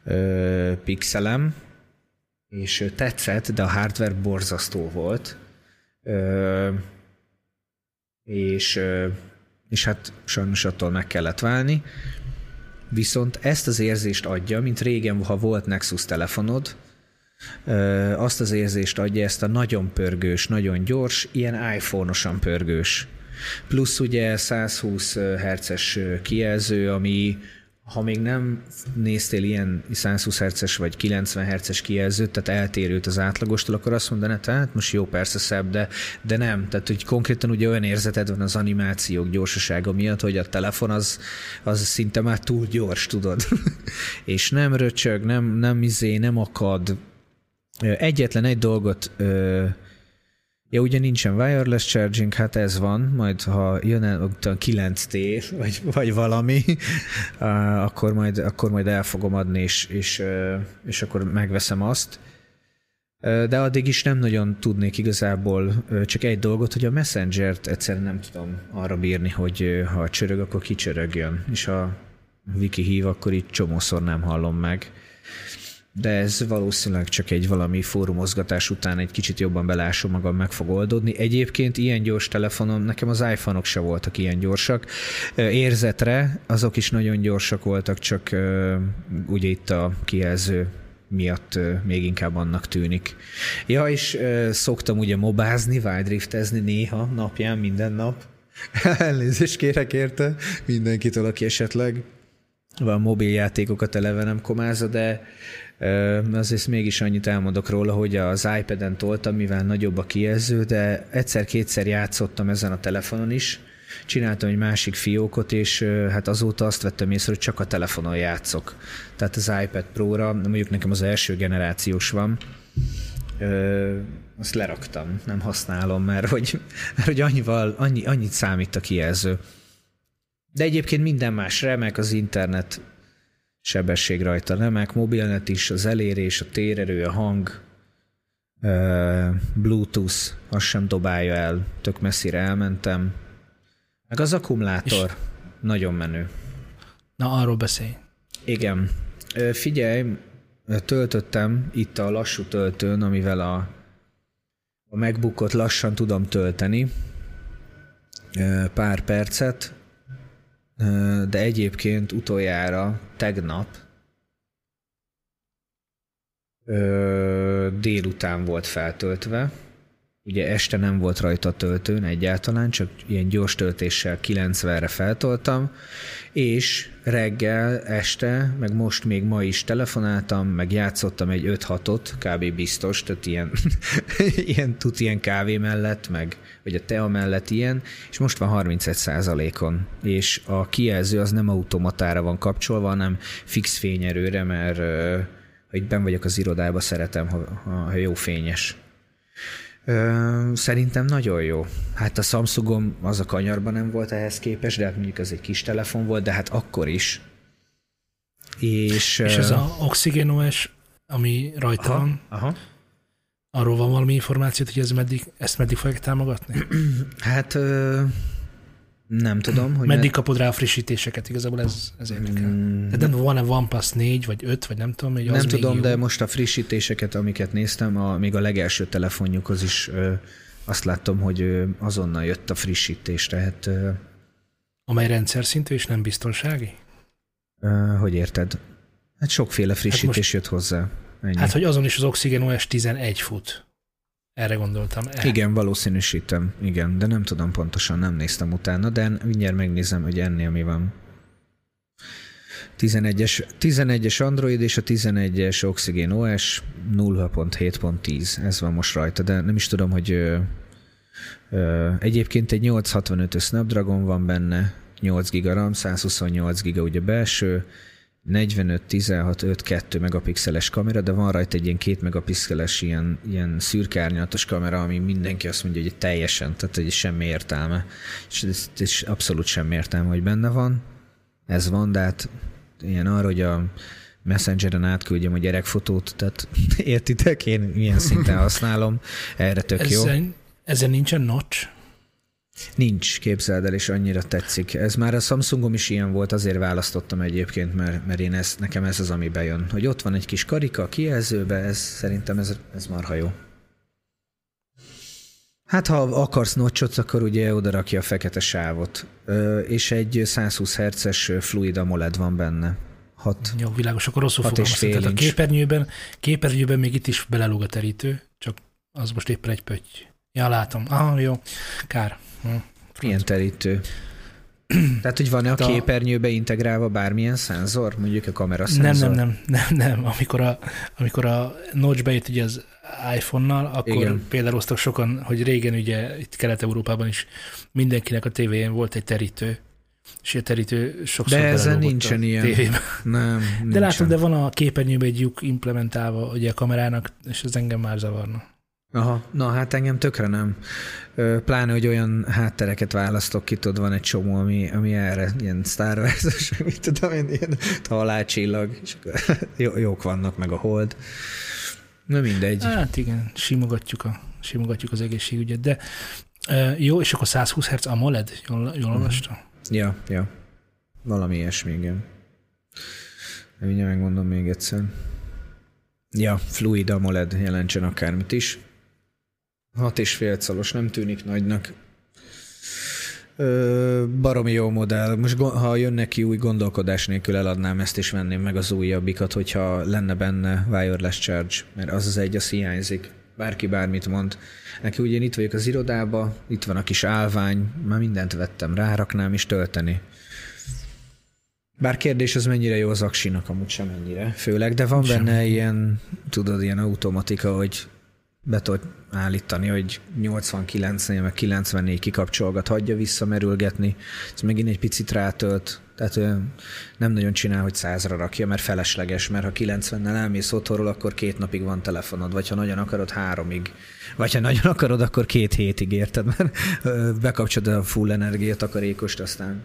ö, Pixelem, és tetszett, de a hardware borzasztó volt, ö, és, ö, és hát sajnos attól meg kellett válni. Viszont ezt az érzést adja, mint régen, ha volt Nexus telefonod, azt az érzést adja, ezt a nagyon pörgős, nagyon gyors, ilyen iPhone-osan pörgős. Plusz ugye százhúsz hertzes kijelző, ami Ha még nem néztél ilyen százhúsz hertzes vagy kilencven hertzes kijelzőt, tehát eltérőt az átlagostól, akkor azt mondanád, hát most jó, persze szebb, de, de nem. Tehát, hogy konkrétan ugye olyan érzeted van az animációk gyorsasága miatt, hogy a telefon az, az szinte már túl gyors, tudod. És nem röcsög, nem, nem izé, nem akad. Egyetlen egy dolgot... Ja, ugye nincsen wireless charging, hát ez van, majd ha jön el kilenc té, vagy, vagy valami, akkor majd, akkor majd el fogom adni, és, és, és akkor megveszem azt. De addig is nem nagyon tudnék igazából csak egy dolgot, hogy a Messenger-t egyszerűen nem tudom arra bírni, hogy ha csörög, akkor kicsörögjön, és ha Viki hív, akkor itt csomószor nem hallom meg. De ez valószínűleg csak egy valami fórumozgatás után egy kicsit jobban belásom magam, meg fog oldódni. Egyébként ilyen gyors telefonom, nekem az iPhone-ok se voltak ilyen gyorsak. Érzetre azok is nagyon gyorsak voltak, csak ugye itt a kijelző miatt még inkább annak tűnik. Ja, és szoktam ugye mobázni, wild-driftezni néha, napján, minden nap. Elnézést kérek érte mindenkitől, aki esetleg van mobiljátékokat eleve nem komázza, de azért mégis annyit elmondok róla, hogy az iPad-en toltam, mivel nagyobb a kijelző, de egyszer-kétszer játszottam ezen a telefonon is, csináltam egy másik fiókot, és hát azóta azt vettem észre, hogy csak a telefonon játszok. Tehát az iPad Pro-ra, mondjuk nekem az első generációs van, azt leraktam, nem használom, mert hogy, mert hogy annyival, annyi, annyit számít a kijelző. De egyébként minden más remek, az internet sebesség rajta remek, mobilnet is, az elérés, a térerő, a hang, Bluetooth, azt sem dobálja el, tök messzire elmentem. Meg az akkumulátor, nagyon menő. Na, arról beszélj. Igen. Figyelj, töltöttem itt a lassú töltőn, amivel a, a MacBookot lassan tudom tölteni pár percet, de egyébként utoljára tegnap ö, délután volt feltöltve. Ugye este nem volt rajta a töltőn egyáltalán, csak ilyen gyors töltéssel kilencvenre feltoltam, és reggel, este, meg most még ma is telefonáltam, meg játszottam egy öt hatot, kb. Biztos, tehát ilyen, ilyen tud ilyen kávé mellett, meg vagy a tea mellett ilyen, és most van harmincegy százalékon, és a kijelző az nem automatára van kapcsolva, hanem fix fényerőre, mert ha itt benn vagyok az irodában, szeretem, ha, ha jó fényes. Szerintem nagyon jó. Hát a Samsungom az a kanyarban nem volt ehhez képest, de hát mondjuk az egy kis telefon volt, de hát akkor is. És, és ez az OxygenOS, ami rajta aha, van, aha. Arról van valami információt, hogy ez meddig, ezt meddig fogják támogatni? Hát nem tudom. Hogy meddig ne... kapod rá a frissítéseket? Igazából ez, ez érdekel. Hmm. De nem van-e OnePlus négy, vagy öt, vagy nem tudom. Hogy az nem tudom, jó. De most a frissítéseket, amiket néztem, a, még a legelső telefonjukhoz is ö, azt láttam, hogy ö, azonnal jött a frissítés. Tehát, ö, amely rendszer szintű és nem biztonsági? Ö, hogy érted? Hát sokféle frissítés hát most, jött hozzá. Ennyi. Hát, hogy azon is az OxygenOS tizenegy fut. Erre gondoltam. El. Igen, valószínűsítem. Igen, de nem tudom pontosan, nem néztem utána, de mindjárt megnézem, hogy ennél mi van. tizenegyes Android és a tizenegyes OxygenOS nulla pont hét pont tíz. Ez van most rajta, de nem is tudom, hogy ö, ö, egyébként egy nyolcszázhatvanötös Snapdragon van benne, nyolc giga RAM, százhuszonnyolc giga ugye belső, negyvenöt, tizenhat, öt, kettő megapixeles kamera, de van rajta egy ilyen két megapixeles ilyen, ilyen szürkárnyalatos kamera, ami mindenki azt mondja, hogy teljesen, tehát hogy semmi értelme. És ez, ez abszolút semmi értelme, hogy benne van. Ez van, de hát ilyen arra, hogy a Messengeren átküldjem a gyerekfotót, tehát értitek, én ilyen szinten használom, erre tök ezen, jó. Ezen nincsen notch? Nincs, képzeld el, és annyira tetszik. Ez már a Samsungom is ilyen volt, azért választottam egyébként, mert, mert én ez, nekem ez az, ami bejön. Hogy ott van egy kis karika a kijelzőbe, ez, szerintem ez, ez marha jó. Hát ha akarsz notchot, akkor ugye oda rakja a fekete sávot. Ö, és egy százhúsz hertzes fluid AMOLED van benne. Hat, jó, világos, akkor rosszul fogalmaztam. Tehát a képernyőben, képernyőben még itt is belelóg a terítő, csak az most éppen egy pötty. Ja, látom. Ah, jó. Kár. Hm, ilyen terítő. Tehát, hogy van-e a képernyőbe integrálva bármilyen szenzor, mondjuk a kameraszenzor? Nem, nem, nem, nem, nem. Amikor a, amikor a Notch bejött ugye az iPhone-nal, akkor igen, például osztak sokan, hogy régen ugye itt Kelet-Európában is mindenkinek a tévéjén volt egy terítő, és a terítő sokszor belelógott a tévében. De ezen nincsen ilyen. Nem, nincsen. De látom, de van a képernyőbe egy lyuk implementálva ugye a kamerának, és ez engem már zavarna. Aha, na hát engem tökre nem. Pláne, hogy olyan háttereket választok ki, tudod, van egy csomó, ami, ami erre ilyen Star Wars-os, mit tudom én, ilyen halálcsillag, és jók vannak, meg a hold. Na mindegy. Hát igen, simogatjuk, a, simogatjuk az egészségügyet, de jó, és akkor százhúsz hertz AMOLED, jól, jól olvastam? Ja, ja. Valami ilyesmi, igen. Mindjárt megmondom még egyszer. Ja, Fluid AMOLED jelentsen akármit is. hat és fél colos, nem tűnik nagynak. Ö, baromi jó modell. Most ha jönnek ki új, gondolkodás nélkül eladnám ezt, és venném meg az újabbikat, hogyha lenne benne wireless charge, mert az az egy, az hiányzik. Bárki bármit mond. Neki ugye itt vagyok az irodába, itt van a kis állvány, már mindent vettem, ráraknám és tölteni. Bár kérdés, az mennyire jó az aksinak, amúgy sem ennyire, főleg, de van benne sem ilyen, tudod, ilyen automatika, hogy be tudod állítani, hogy nyolcvankilencnél, meg kilencvennél kikapcsolgat, hagyja visszamerülgetni, ez megint egy picit rátölt, tehát nem nagyon csinál, hogy százra rakja, mert felesleges, mert ha kilencvennel elmész otthonról, akkor két napig van telefonod, vagy ha nagyon akarod, háromig, vagy ha nagyon akarod, akkor két hétig, érted, mert bekapcsolod a full energiát, takarékost, aztán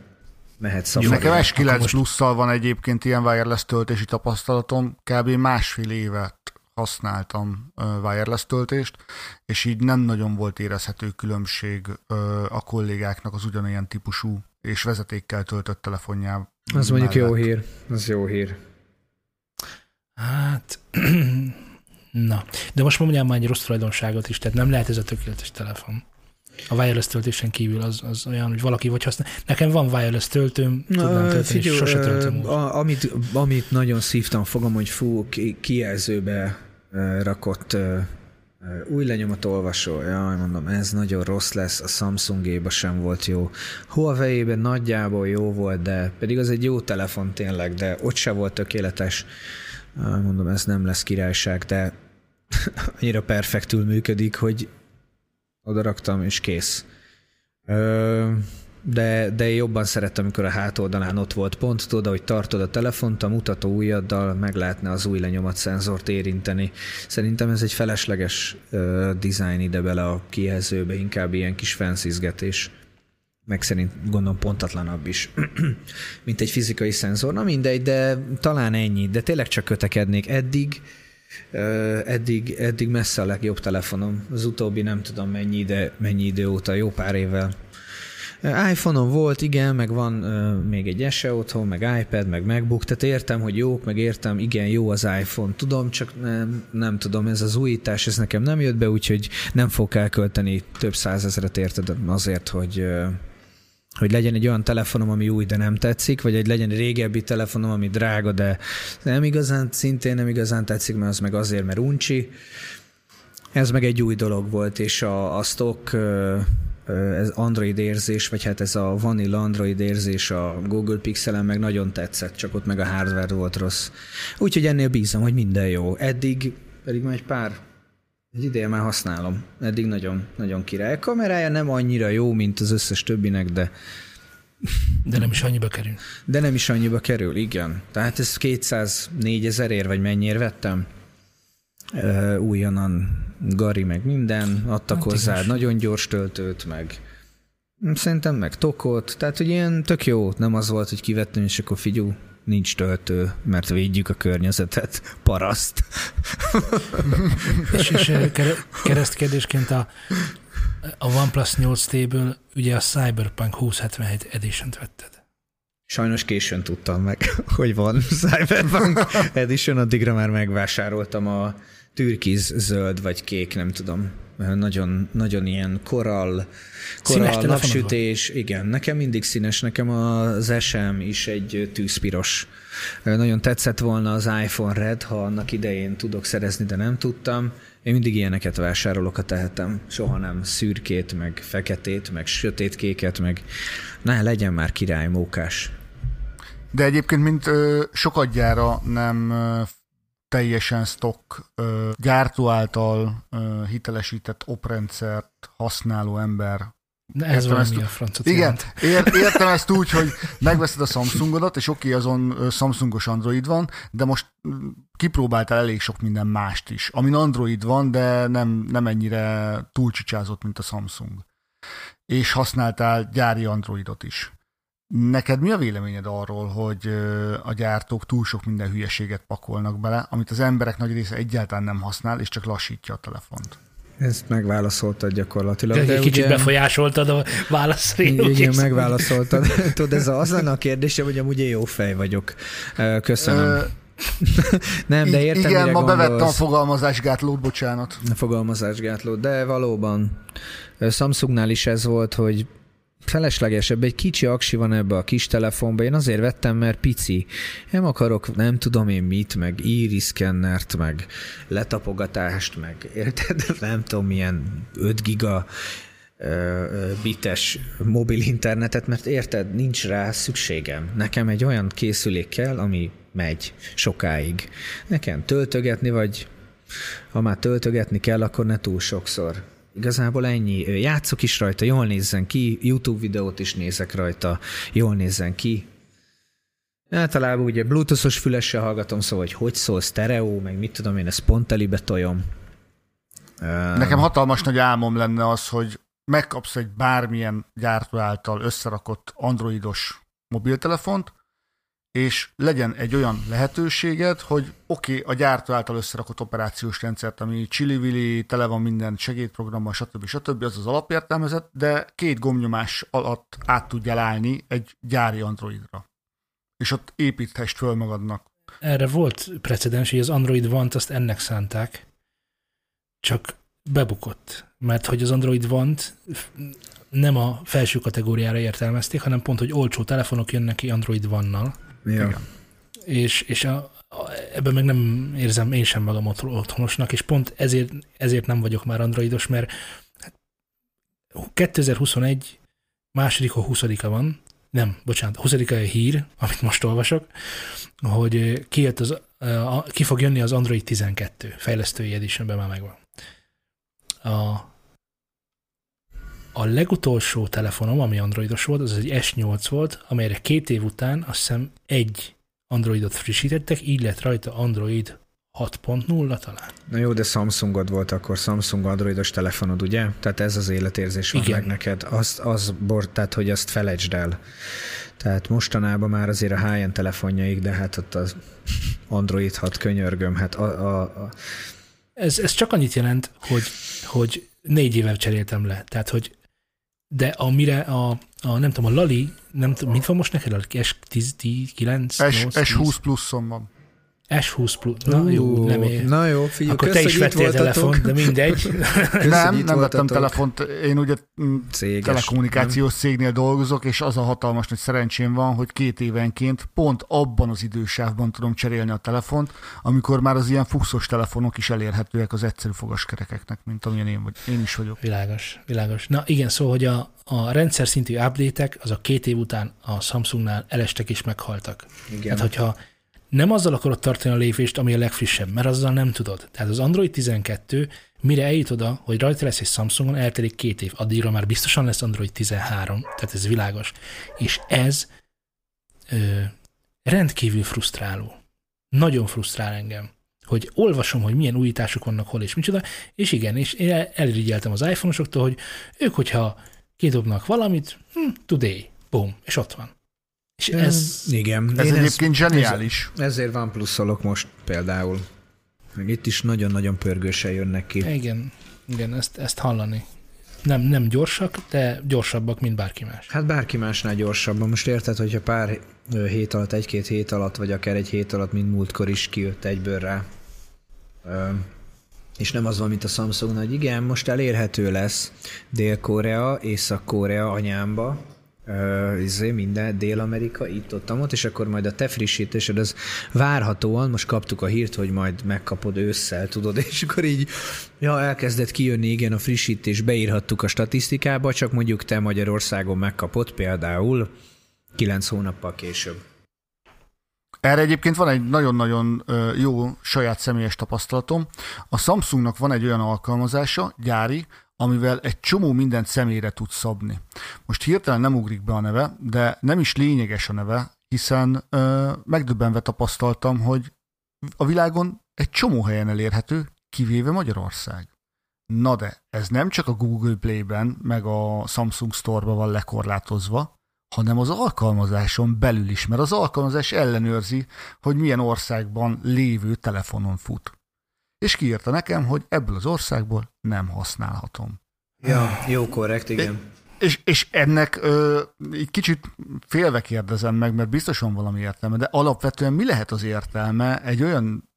mehet szafarra. Nekem S kilenc plusszal van egyébként ilyen wireless töltési tapasztalatom, kb. Másfél évet használtam wireless töltést, és így nem nagyon volt érezhető különbség a kollégáknak az ugyanilyen típusú és vezetékkel töltött telefonjában. Az mondjuk jó hír. Az jó hír. Hát, na. De most mondjam már egy rossz tulajdonságot is, tehát nem lehet ez a tökéletes telefon. A wireless töltésen kívül az, az olyan, hogy valaki vagy használ. Nekem van wireless töltőm, tudnám tölteni, és sose töltöm úgy. Amit, amit nagyon szívtam fogom, hogy fú, kijelzőbe rakott új lenyomat olvasó. Jaj, mondom, ez nagyon rossz lesz, a Samsung-éba sem volt jó. Huawei-ben nagyjából jó volt, de pedig az egy jó telefon tényleg, de ott sem volt tökéletes. Mondom, ez nem lesz királyság, de annyira perfektül működik, hogy oda raktam, és kész. De, de jobban szerettem, amikor a hátoldalán ott volt pont, tudod, hogy tartod a telefont, a mutató ujjaddal meg lehetne az új lenyomatszenzort érinteni. Szerintem ez egy felesleges design ide bele a kijelzőbe, inkább ilyen kis fenszizgetés. Meg szerint gondolom pontatlanabb is, mint egy fizikai szenzor. Na mindegy, de talán ennyi, de tényleg csak kötekednék eddig, Eddig, eddig messze a legjobb telefonom. Az utóbbi nem tudom mennyi ide, mennyi idő óta, jó pár évvel. iPhone-on volt, igen, meg van még egy ese otthon, meg iPad, meg MacBook, tehát értem, hogy jók, meg értem, igen, jó az iPhone, tudom, csak nem, nem tudom, ez az újítás, ez nekem nem jött be, úgyhogy nem fogok elkölteni több százezret, érted, azért, hogy... hogy legyen egy olyan telefonom, ami új, de nem tetszik, vagy egy legyen egy régebbi telefonom, ami drága, de nem igazán, szintén nem igazán tetszik, mert az meg azért, mert uncsi. Ez meg egy új dolog volt, és a, a stock ez Android érzés, vagy hát ez a vanilla Android érzés a Google Pixelen meg nagyon tetszett, csak ott meg a hardware volt rossz. Úgyhogy ennél bízom, hogy minden jó. Eddig pedig már egy pár Egy ideje már használom. Eddig nagyon, nagyon király. A kamerája nem annyira jó, mint az összes többinek, de... De nem is annyiba kerül. De nem is annyiba kerül, igen. Tehát ezt kétszáznégyezer-ért, vagy mennyiért vettem. Uh, újonnan gari, meg minden. Adtak hát hozzá igaz. Nagyon gyors töltőt, meg... Szerintem meg tokot. Tehát, hogy ilyen tök jó. Nem az volt, hogy kivettem, és akkor figyú, nincs töltő, mert védjük a környezetet, paraszt. és és keresztkérdésként a, a OnePlus nyolc té-ből ugye a Cyberpunk húsz hetvenhét Edition-t vetted. Sajnos későn tudtam meg, hogy van Cyberpunk Edition, addigra már megvásároltam a türkiz, zöld vagy kék, nem tudom. Nagyon, nagyon ilyen korall, korall napsütés. Igen, nekem mindig színes, nekem az esem is egy tűzpiros. Nagyon tetszett volna az iPhone Red, ha annak idején tudok szerezni, de nem tudtam. Én mindig ilyeneket vásárolok, ha tehetem. Soha nem szürkét, meg feketét, meg sötétkéket, meg na, legyen már király, mókás. De egyébként, mint ö, sokadjára nem ö, teljesen stock ö, gyártó által ö, hitelesített oprendszert használó ember. De ez értem valami ezt, a francot. Igen, ér, értem ezt úgy, hogy megveszed a Samsungodat, és oké, okay, azon Samsungos Android van, de most kipróbáltál elég sok minden mást is, amin Android van, de nem, nem ennyire túlcsicsázott, mint a Samsung. És használtál gyári Androidot is. Neked mi a véleményed arról, hogy a gyártók túl sok minden hülyeséget pakolnak bele, amit az emberek nagy része egyáltalán nem használ, és csak lassítja a telefont? Ezt megválaszoltad gyakorlatilag. De de kicsit ugye... befolyásoltad a válaszrényt. Igen, megválaszoltad. Tudod, ez az lenne a kérdésem, hogy amúgy én jó fej vagyok. Köszönöm. Nem, de értem, igen, ma gondolsz. Bevettem a fogalmazásgátlót, bocsánat. A fogalmazásgátlót, de valóban. Samsungnál is ez volt, hogy feleslegesebb, egy kicsi aksi van ebbe a kis telefonba, én azért vettem, mert pici. Nem akarok, nem tudom én mit, meg íriszkennert, meg letapogatást, meg érted, nem tudom, ilyen öt giga bites mobil internetet, mert érted, nincs rá szükségem. Nekem egy olyan készülék kell, ami megy sokáig. Nekem töltögetni, vagy ha már töltögetni kell, akkor ne túl sokszor. Igazából ennyi. Játszok is rajta, jól nézzen ki, YouTube videót is nézek rajta, jól nézzen ki. Általában ugye bluetoothos fülessel hallgatom, szóval hogy hogy szól, sztereó, meg mit tudom én, ezt pont telibe tojom. Nekem hatalmas nagy álmom lenne az, hogy megkapsz egy bármilyen gyártó által összerakott androidos mobiltelefont, és legyen egy olyan lehetőséged, hogy oké, okay, a gyártó által összerakott operációs rendszert, ami csili-vili, tele van minden segédprogrammal, stb. stb. Az az alapértelmezet, de két gombnyomás alatt át tudjál állni egy gyári Androidra. És ott építhesd föl magadnak. Erre volt precedens, hogy az Android One-t azt ennek szánták, csak bebukott. Mert hogy az Android One-t nem a felső kategóriára értelmezték, hanem pont, hogy olcsó telefonok jönnek ki Android One-nal. Ja. És, és a, a, ebben meg nem érzem én sem magam otthonosnak, és pont ezért, ezért nem vagyok már androidos, mert kétezer-huszonegy másodika, huszadika van, nem, bocsánat, huszadika a hír, amit most olvasok, hogy ki, jött az, a, ki fog jönni az Android tizenkettő fejlesztői editionben, már megvan. A, a legutolsó telefonom, ami androidos volt, az egy es nyolc volt, amelyre két év után azt hiszem egy androidot frissítettek, így lett rajta Android hat pont nulla talán. Na jó, de Samsungod volt akkor, Samsung androidos telefonod, ugye? Tehát ez az életérzés van. Igen. Meg neked. Azt, az, bort, tehát hogy azt felejtsd el. Tehát mostanában már azért a high-end telefonjaik, de hát ott az Android hat, könyörgöm, hát a... a, a... Ez, ez csak annyit jelent, hogy, hogy négy éve cseréltem le. Tehát, hogy de amire a, a nem tudom, a Lali, nem tudom, mit van most neked, a S tíz, tíz, kilenc, nyolc, tíz es húsz pluszon van. es húsz plusz, na uh, jó, nem ér. Na jó, figyelj, akkor te is vettél telefont, de mindegy. Köszön, nem, nem vettem telefont. Én ugye céges, telekommunikációs nem? cégnél dolgozok, és az a hatalmas nagy szerencsém van, hogy két évenként pont abban az idősávban tudom cserélni a telefont, amikor már az ilyen fuxos telefonok is elérhetőek az egyszerű fogaskerekeknek, mint amilyen én, vagy, én is vagyok. Világos, világos. Na igen, szóval, hogy a, a rendszer szintű update-ek, az a két év után a Samsungnál elestek és meghaltak. Igen. Tehát, hogyha nem azzal akarod tartani a lépést, ami a legfrissebb, mert azzal nem tudod. Tehát az Android tizenkettő, mire eljut oda, hogy rajta lesz egy Samsungon, eltelik két év. Addigra már biztosan lesz Android tizenhárom, tehát ez világos. És ez ö, rendkívül frusztráló. Nagyon frusztrál engem, hogy olvasom, hogy milyen újítások vannak hol és micsoda, és igen, és én elirigyeltem az iPhone-osoktól, hogy ők, hogyha kidobnak valamit, hm, today, boom, és ott van. És ez, igen. Ez egyébként zseniális. Ez, ezért van pluszolok most például. Itt is nagyon-nagyon pörgősen jönnek ki. Igen, igen, ezt, ezt hallani. Nem, nem gyorsak, de gyorsabbak, mint bárki más. Hát bárki másnál gyorsabban. Most érted, hogyha pár hét alatt, egy-két hét alatt, vagy akár egy hét alatt, mint múltkor is kijött egyből rá és nem az van, mint a Samsung, hogy igen, most elérhető lesz Dél-Korea, Észak-Korea, anyámba, ezért minden, Dél-Amerika, itt, ott, ott, és akkor majd a te frissítésed, az várhatóan, most kaptuk a hírt, hogy majd megkapod ősszel, tudod, és akkor így, ja, elkezdett kijönni, igen, a frissítés, beírhattuk a statisztikába, csak mondjuk te Magyarországon megkapod például kilenc hónappal később. Erre egyébként van egy nagyon-nagyon jó saját személyes tapasztalatom. A Samsungnak van egy olyan alkalmazása, gyári, amivel egy csomó mindent személyre tud szabni. Most hirtelen nem ugrik be a neve, de nem is lényeges a neve, hiszen ö, megdöbbenve tapasztaltam, hogy a világon egy csomó helyen elérhető, kivéve Magyarország. Na de, ez nem csak a Google Play-ben, meg a Samsung Store-ban van lekorlátozva, hanem az alkalmazáson belül is, mert az alkalmazás ellenőrzi, hogy milyen országban lévő telefonon fut. És kiírta nekem, hogy ebből az országból nem használhatom. Ja, jó, korrekt, igen. É, és, és ennek ö, így kicsit félve kérdezem meg, mert biztosan valami értelme, de alapvetően mi lehet az értelme egy olyan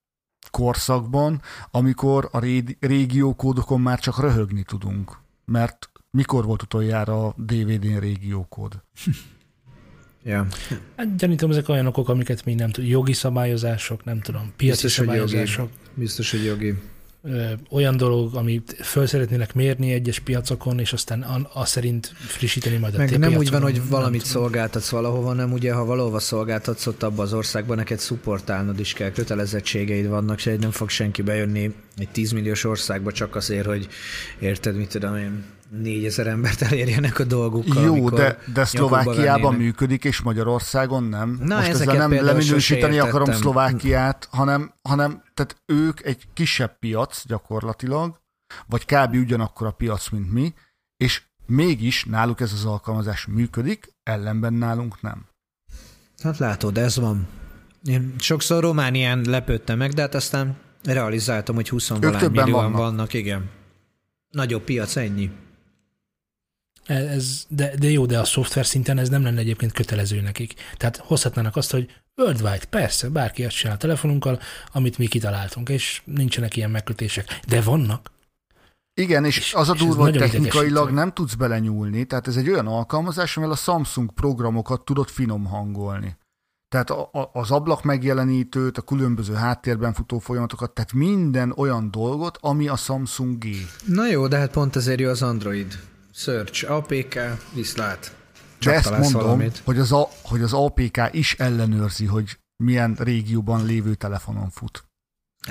korszakban, amikor a ré, régiókódokon már csak röhögni tudunk? Mert mikor volt utoljára a dé vé dén régiókód? Ja. Hát gyanítom, ezek olyan okok, amiket mi nem tudjuk. Jogi szabályozások, nem tudom, piaci biztos, szabályozások. Hogy biztos, hogy jogi. Ö, olyan dolog, amit föl szeretnének mérni egyes piacokon, és aztán azt szerint frissíteni majd a meg te nem piacon, úgy van, hogy valamit tudom. Szolgáltatsz valahova, nem ugye, ha valahova szolgáltatsz ott abban az országban, neked szupportálnod is kell, kötelezettségeid vannak, se nem fog senki bejönni egy tízmilliós országba csak azért, hogy érted, mit tudom én, négyezer embert elérjenek a dolgukkal. Jó, de, de Szlovákiában működik, és Magyarországon nem. Na, most ezzel nem leminősíteni akarom Szlovákiát, hanem, hanem tehát ők egy kisebb piac gyakorlatilag, vagy kb. Ugyanakkor a piac, mint mi, és mégis náluk ez az alkalmazás működik, ellenben nálunk nem. Hát látod, ez van. Én sokszor Románián lepődtem meg, de hát aztán realizáltam, hogy húsz millióan vannak. vannak. Igen. Nagyobb piac, ennyi. Ez, de, de jó, de a szoftver szinten ez nem lenne egyébként kötelező nekik. Tehát hozhatnának azt, hogy worldwide, persze, bárki azt csinál a telefonunkkal, amit mi kitaláltunk, és nincsenek ilyen megkötések. De vannak. Igen, és, és az a durva, hogy technikailag nem tudsz belenyúlni, tehát ez egy olyan alkalmazás, amivel a Samsung programokat tudod finom hangolni. Tehát a, a, az ablak megjelenítőt, a különböző háttérben futó folyamatokat, tehát minden olyan dolgot, ami a Samsung-gé. Na jó, de hát pont ezért jó az Android. Search, á pé ká, viszlát. Csak de ezt mondom, hogy az, a, hogy az á pé ká is ellenőrzi, hogy milyen régióban lévő telefonon fut.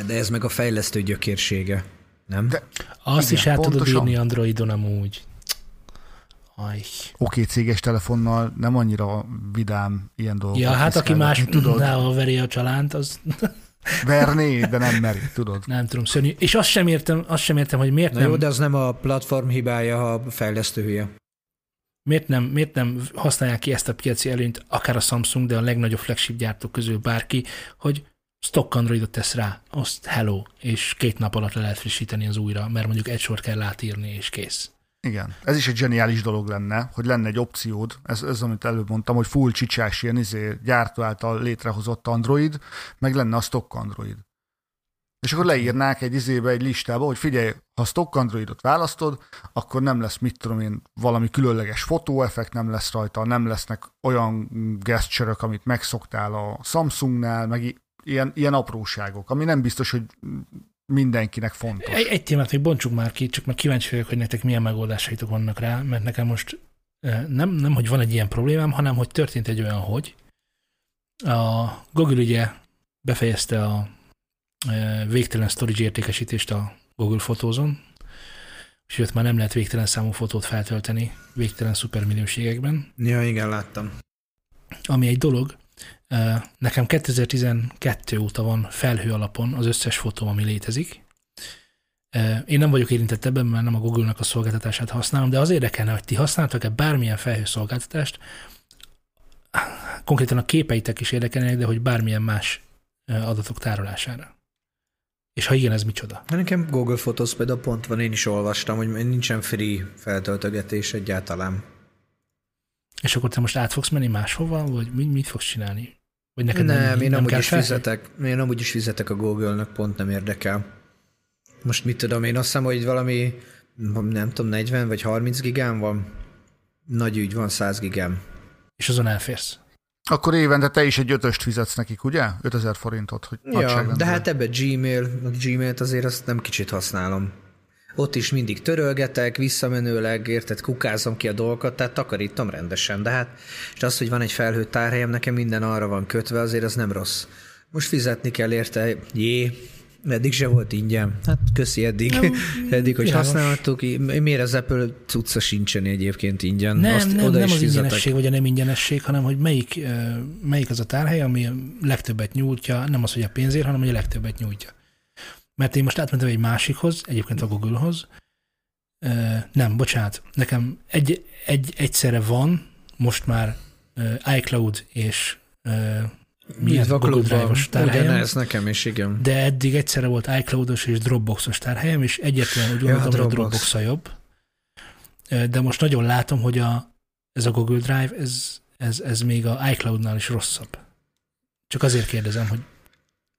De ez meg a fejlesztő gyökérsége, nem? De, azt igen, is át pontosan. Tudod írni Androidon amúgy. Oké, okay, céges telefonnal nem annyira vidám ilyen dolgok. Ja, hát aki más tudod, veri a csalánt, az... Verné, de nem meri, tudod. Nem tudom, szörnyű. És azt sem értem, azt sem értem, hogy miért Na nem... jó, de az nem a platform hibája, ha a fejlesztő hülye. Miért nem, miért nem használják ki ezt a piaci előnyt, akár a Samsung, de a legnagyobb flagship gyártók közül bárki, hogy stock Androidot tesz rá, azt hello, és két nap alatt le lehet frissíteni az újra, mert mondjuk egy sort kell átírni, és kész. Igen. Ez is egy zseniális dolog lenne, hogy lenne egy opciód, ez, ez amit előbb mondtam, hogy full csicsás, ilyen izé, gyártó által létrehozott Android, meg lenne a stock Android. És akkor leírnák egy izébe, egy listába, hogy figyelj, ha stock Androidot választod, akkor nem lesz, mit tudom én, valami különleges fotóeffekt nem lesz rajta, nem lesznek olyan gesture-ök, amit megszoktál a Samsungnál, meg ilyen, ilyen apróságok, ami nem biztos, hogy... mindenkinek fontos. Egy, egy témát még bontsuk már ki, csak már kíváncsi vagyok, hogy nektek milyen megoldásaitok vannak rá, mert nekem most nem, nem hogy van egy ilyen problémám, hanem hogy történt egy olyan, hogy a Google ugye befejezte a végtelen storage értékesítést a Google Fotózon, és ott már nem lehet végtelen számú fotót feltölteni végtelen szuperminőségekben. Ja, igen, láttam. Ami egy dolog, nekem kétezer-tizenkettő óta van felhő alapon az összes fotóm, ami létezik. Én nem vagyok érintett ebben, mert nem a Google-nak a szolgáltatását használom, de az érdekelne, hogy ti használtak-e bármilyen felhő szolgáltatást, konkrétan a képeitek is érdekelnek, de hogy bármilyen más adatok tárolására. És ha igen, ez micsoda? Nekem Google Photos például pont van, én is olvastam, hogy nincsen free feltöltögetés egyáltalán. És akkor te most át fogsz menni máshova, vagy mit, mit fogsz csinálni? Vagy neked nem, nem, én nem amúgy is fizetek. Én amúgy is fizetek a Google-nek, pont nem érdekel. most mit tudom én, azt hiszem, hogy valami, nem tudom, negyven vagy harminc gigám van. Nagy ügy van, száz gigám. És azon elférsz. Akkor évente te is egy ötöst fizetsz nekik, ugye? ötezer forintot, hogy nagyságrendben. Ja, de hát ebbe Gmail, a Gmailt azért azt nem kicsit használom. Ott is mindig törölgetek, visszamenőleg, érted, kukázom ki a dolgokat, tehát takarítom rendesen, de hát és az, hogy van egy felhőtt tárhelyem, nekem minden arra van kötve, azért az nem rossz. Most fizetni kell érte, jé, eddig se volt ingyen. Hát köszi eddig, nem, eddig, hogy jajos. Használhattuk. Miért az Apple cucca sincsen egyébként ingyen? Nem, Azt nem, oda nem is az fizetek. Ingyenesség vagy a nem ingyenesség, hanem hogy melyik, melyik az a tárhely, ami legtöbbet nyújtja, nem az, hogy a pénzért, hanem hogy a legtöbbet nyújtja. Mert én most átmentem egy másikhoz, egyébként a Google-hoz. Nem, bocsánat, nekem egy, egy, egyszerre van most már iCloud és miért Google Drive-os tárhelyem. Ez nekem is, igen. De eddig egyszerre volt iCloud-os és Dropbox-os tárhelyem, és egyetlen úgy gondoltam, hogy ja, a Dropbox a jobb. De most nagyon látom, hogy a, ez a Google Drive, ez, ez, ez még a iCloud-nál is rosszabb. Csak azért kérdezem, hogy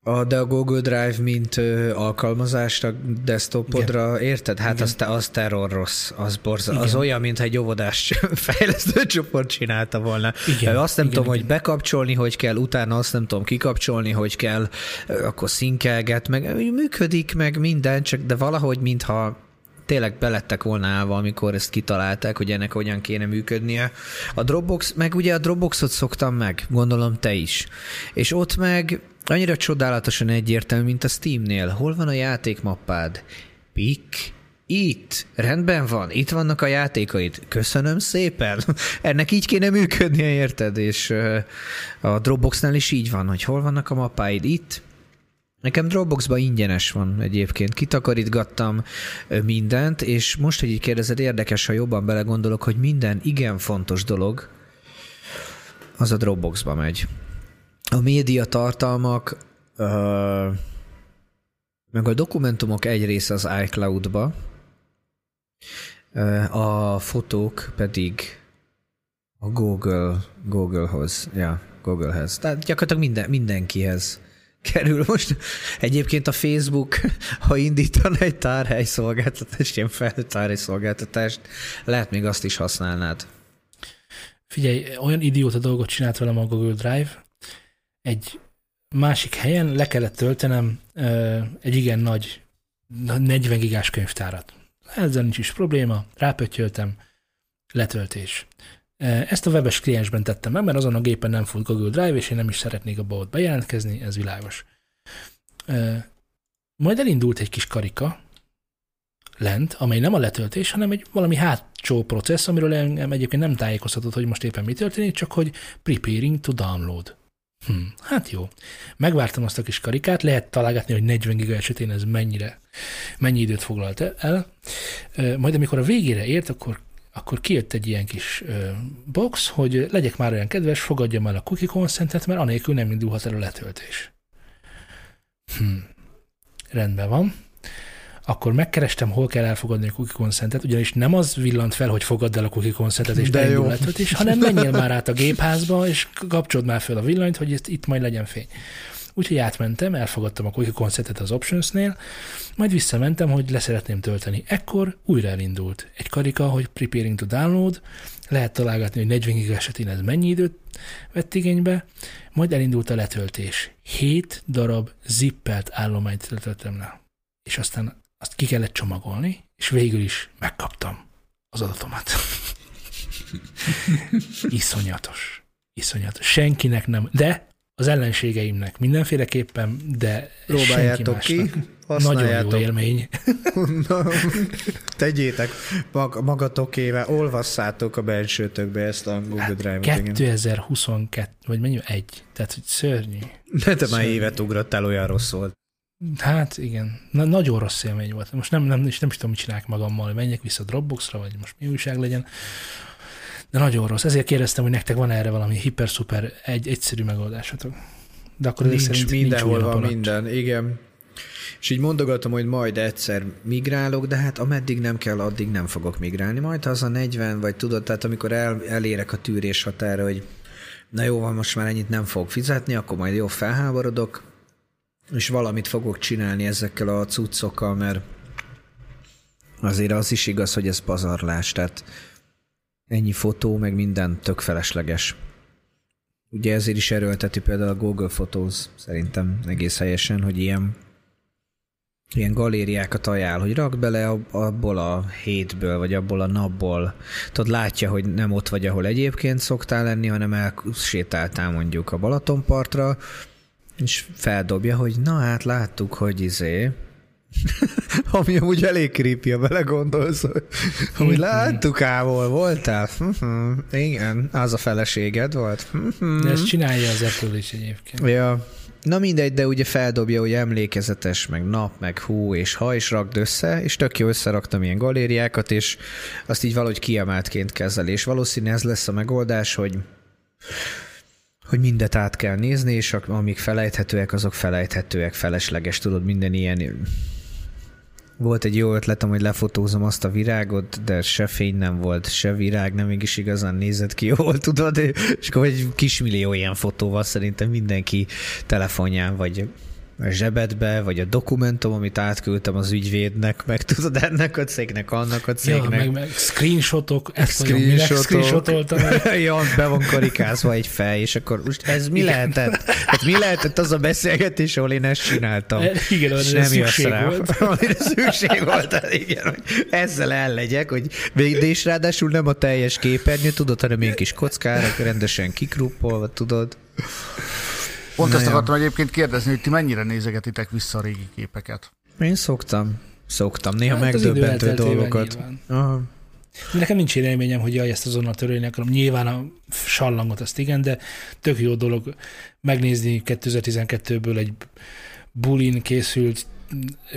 A, de a Google Drive, mint ö, alkalmazást a desktopodra, igen. Érted? Hát az, az terror rossz, az borzal. Az olyan, mintha egy óvodás fejlesztő csoport csinálta volna. Igen. Azt nem igen, tudom, igen. hogy bekapcsolni, hogy kell, utána azt nem tudom kikapcsolni, hogy kell, akkor szinkelget, meg működik, meg minden, csak de valahogy, mintha tényleg belettek volna állva, amikor ezt kitalálták, hogy ennek hogyan kéne működnie. A Dropbox, meg ugye a Dropboxot szoktam meg, gondolom te is. És ott meg annyira csodálatosan egyértelmű, mint a Steamnél. Hol van a játékmappád? Pick. Itt. Rendben van. Itt vannak a játékaid. Köszönöm szépen. Ennek így kéne működnie, érted? És a Dropboxnál is így van, hogy hol vannak a mappáid? Itt. Nekem Dropboxban ingyenes van egyébként. Kitakarítgattam mindent, és most, hogy így kérdezed, érdekes, ha jobban belegondolok, hogy minden igen fontos dolog az a Dropboxba megy. A média tartalmak, uh, meg a dokumentumok egy része az iCloud-ba, uh, a fotók pedig a Google, Google-hoz, ja, Google-hez. Tehát gyakorlatilag minden, mindenkihez kerül most. Egyébként a Facebook, ha indítan egy tárhelyszolgáltatást, ilyen felhőtt tárhelyszolgáltatást, lehet még azt is használnád. Figyelj, olyan idióta dolgot csinált velem a Google Drive, egy másik helyen le kellett töltenem ö, egy igen nagy negyven gigás könyvtárat. Ezzel nincs is probléma, rápöttyöltem, letöltés. Ezt a webes kliensben tettem meg, mert azon a gépen nem fut Google Drive, és én nem is szeretnék abba ott bejelentkezni, ez világos. Ö, majd elindult egy kis karika lent, amely nem a letöltés, hanem egy valami hátsó processz, amiről engem egyébként nem tájékoztatott, hogy most éppen mi történik, csak hogy preparing to download. Hm, hát jó. Megvártam azt a kis karikát, lehet találgatni, hogy negyven giga esetén ez mennyire, mennyi időt foglalt el. Majd amikor a végére ért, akkor, akkor kijött egy ilyen kis box, hogy legyek már olyan kedves, fogadjam el a cookie consentet, mert anélkül nem indulhat el a letöltés. Hm, rendben van. Akkor megkerestem, hol kell elfogadni a cookie consentet, ugyanis nem az villant fel, hogy fogadd el a cookie consentet és beindul letöltés, hanem menjél már át a gépházba, és kapcsold már fel a villanyt, hogy ezt itt majd legyen fény. Úgyhogy átmentem, elfogadtam a cookie consentet az optionsnél, majd visszamentem, hogy leszeretném tölteni. Ekkor újra elindult egy karika, hogy preparing to download, lehet találgatni, hogy negyven giga esetén ez mennyi időt vett igénybe, majd elindult a letöltés. hét darab zippelt állományt letöltöttem le, és aztán azt ki kellett csomagolni, és végül is megkaptam az adatomat. Iszonyatos. Iszonyatos. Senkinek nem, de az ellenségeimnek mindenféleképpen, de próbáljátok senki másnak. Ki, használjátok. Nagyon jó élmény. Na, tegyétek magatokével, olvasszátok a belsőtökbe ezt a Google Drive-ot. Hát kétezer-huszonkettő, vagy mennyi? Egy. Tehát, hogy szörnyű. De te szörnyű. Már évet ugrottál, olyan rossz volt. Hát igen, Na, nagyon rossz élmény volt. Most nem, nem, és nem is tudom, mit csinálok magammal, hogy menjek vissza Dropboxra, vagy most mi újság legyen. De nagyon rossz. Ezért kérdeztem, hogy nektek van erre valami hiper-szuper egy, egyszerű megoldásatok. De akkor nincs, nincs mindenhol van minden, igen. És így mondogatom, hogy majd egyszer migrálok, de hát ameddig nem kell, addig nem fogok migrálni. Majd az a negyven, vagy tudod, tehát amikor el, elérek a tűrés határa, hogy na jó, van, most már ennyit nem fogok fizetni, akkor majd jó felháborodok, és valamit fogok csinálni ezekkel a cuccokkal, mert azért az is igaz, hogy ez pazarlás, tehát ennyi fotó, meg minden tök felesleges. Ugye ezért is erőlteti például a Google Photos, szerintem egész helyesen, hogy ilyen, ilyen galériákat ajánl, hogy rakd bele abból a hétből, vagy abból a napból. Tudod, látja, hogy nem ott vagy, ahol egyébként szoktál lenni, hanem elsétáltál mondjuk a Balatonpartra, és feldobja, hogy na hát láttuk, hogy izé... Ami amúgy elég creepy, ha belegondolsz, hogy láttuk ám, hol voltál. Igen, az a feleséged volt. De ezt csinálja az Apple is egyébként. Ja. Na mindegy, de ugye feldobja, hogy emlékezetes, meg nap, meg hú, és ha, és rakd össze, és tök jó összeraktam ilyen galériákat, és azt így valahogy kiemeltként kezel, és valószínű ez lesz a megoldás, hogy hogy mindet át kell nézni, és amik felejthetőek, azok felejthetőek, felesleges, tudod, minden ilyen... Volt egy jó ötletem, hogy lefotózom azt a virágot, de se fény nem volt, se virág, nem mégis igazán nézett ki jól, tudod, és akkor egy kismillió ilyen fotóval szerintem mindenki telefonján, vagy a zsebedbe, vagy a dokumentum, amit átküldtem az ügyvédnek, meg tudod, ennek a cégnek, annak a cégnek. Ja, meg, meg screenshotok, ezt screenshotoltam. Ja, be van karikázva egy fej, és akkor most ez mi igen. lehetett? Hát mi lehetett az a beszélgetés, ahol én ezt csináltam? Igen, amire szükség volt. Amire szükség volt, igen, hogy ezzel ellegyek, hogy végre is ráadásul nem a teljes képernyő, tudod, hanem én kis kockára, rendesen kikruppolva, tudod. Pont Na ezt akartam jó. egyébként kérdezni, hogy ti mennyire nézegetitek vissza a régi képeket? Én szoktam. Szoktam. Néha hát megdöbbentő dolgokat. Aha. Nekem nincs élményem, hogy jaj, ezt azonnal törölni akarom. Nyilván a sallangot azt igen, de tök jó dolog megnézni kétezer-tizenkettőből egy bulin készült,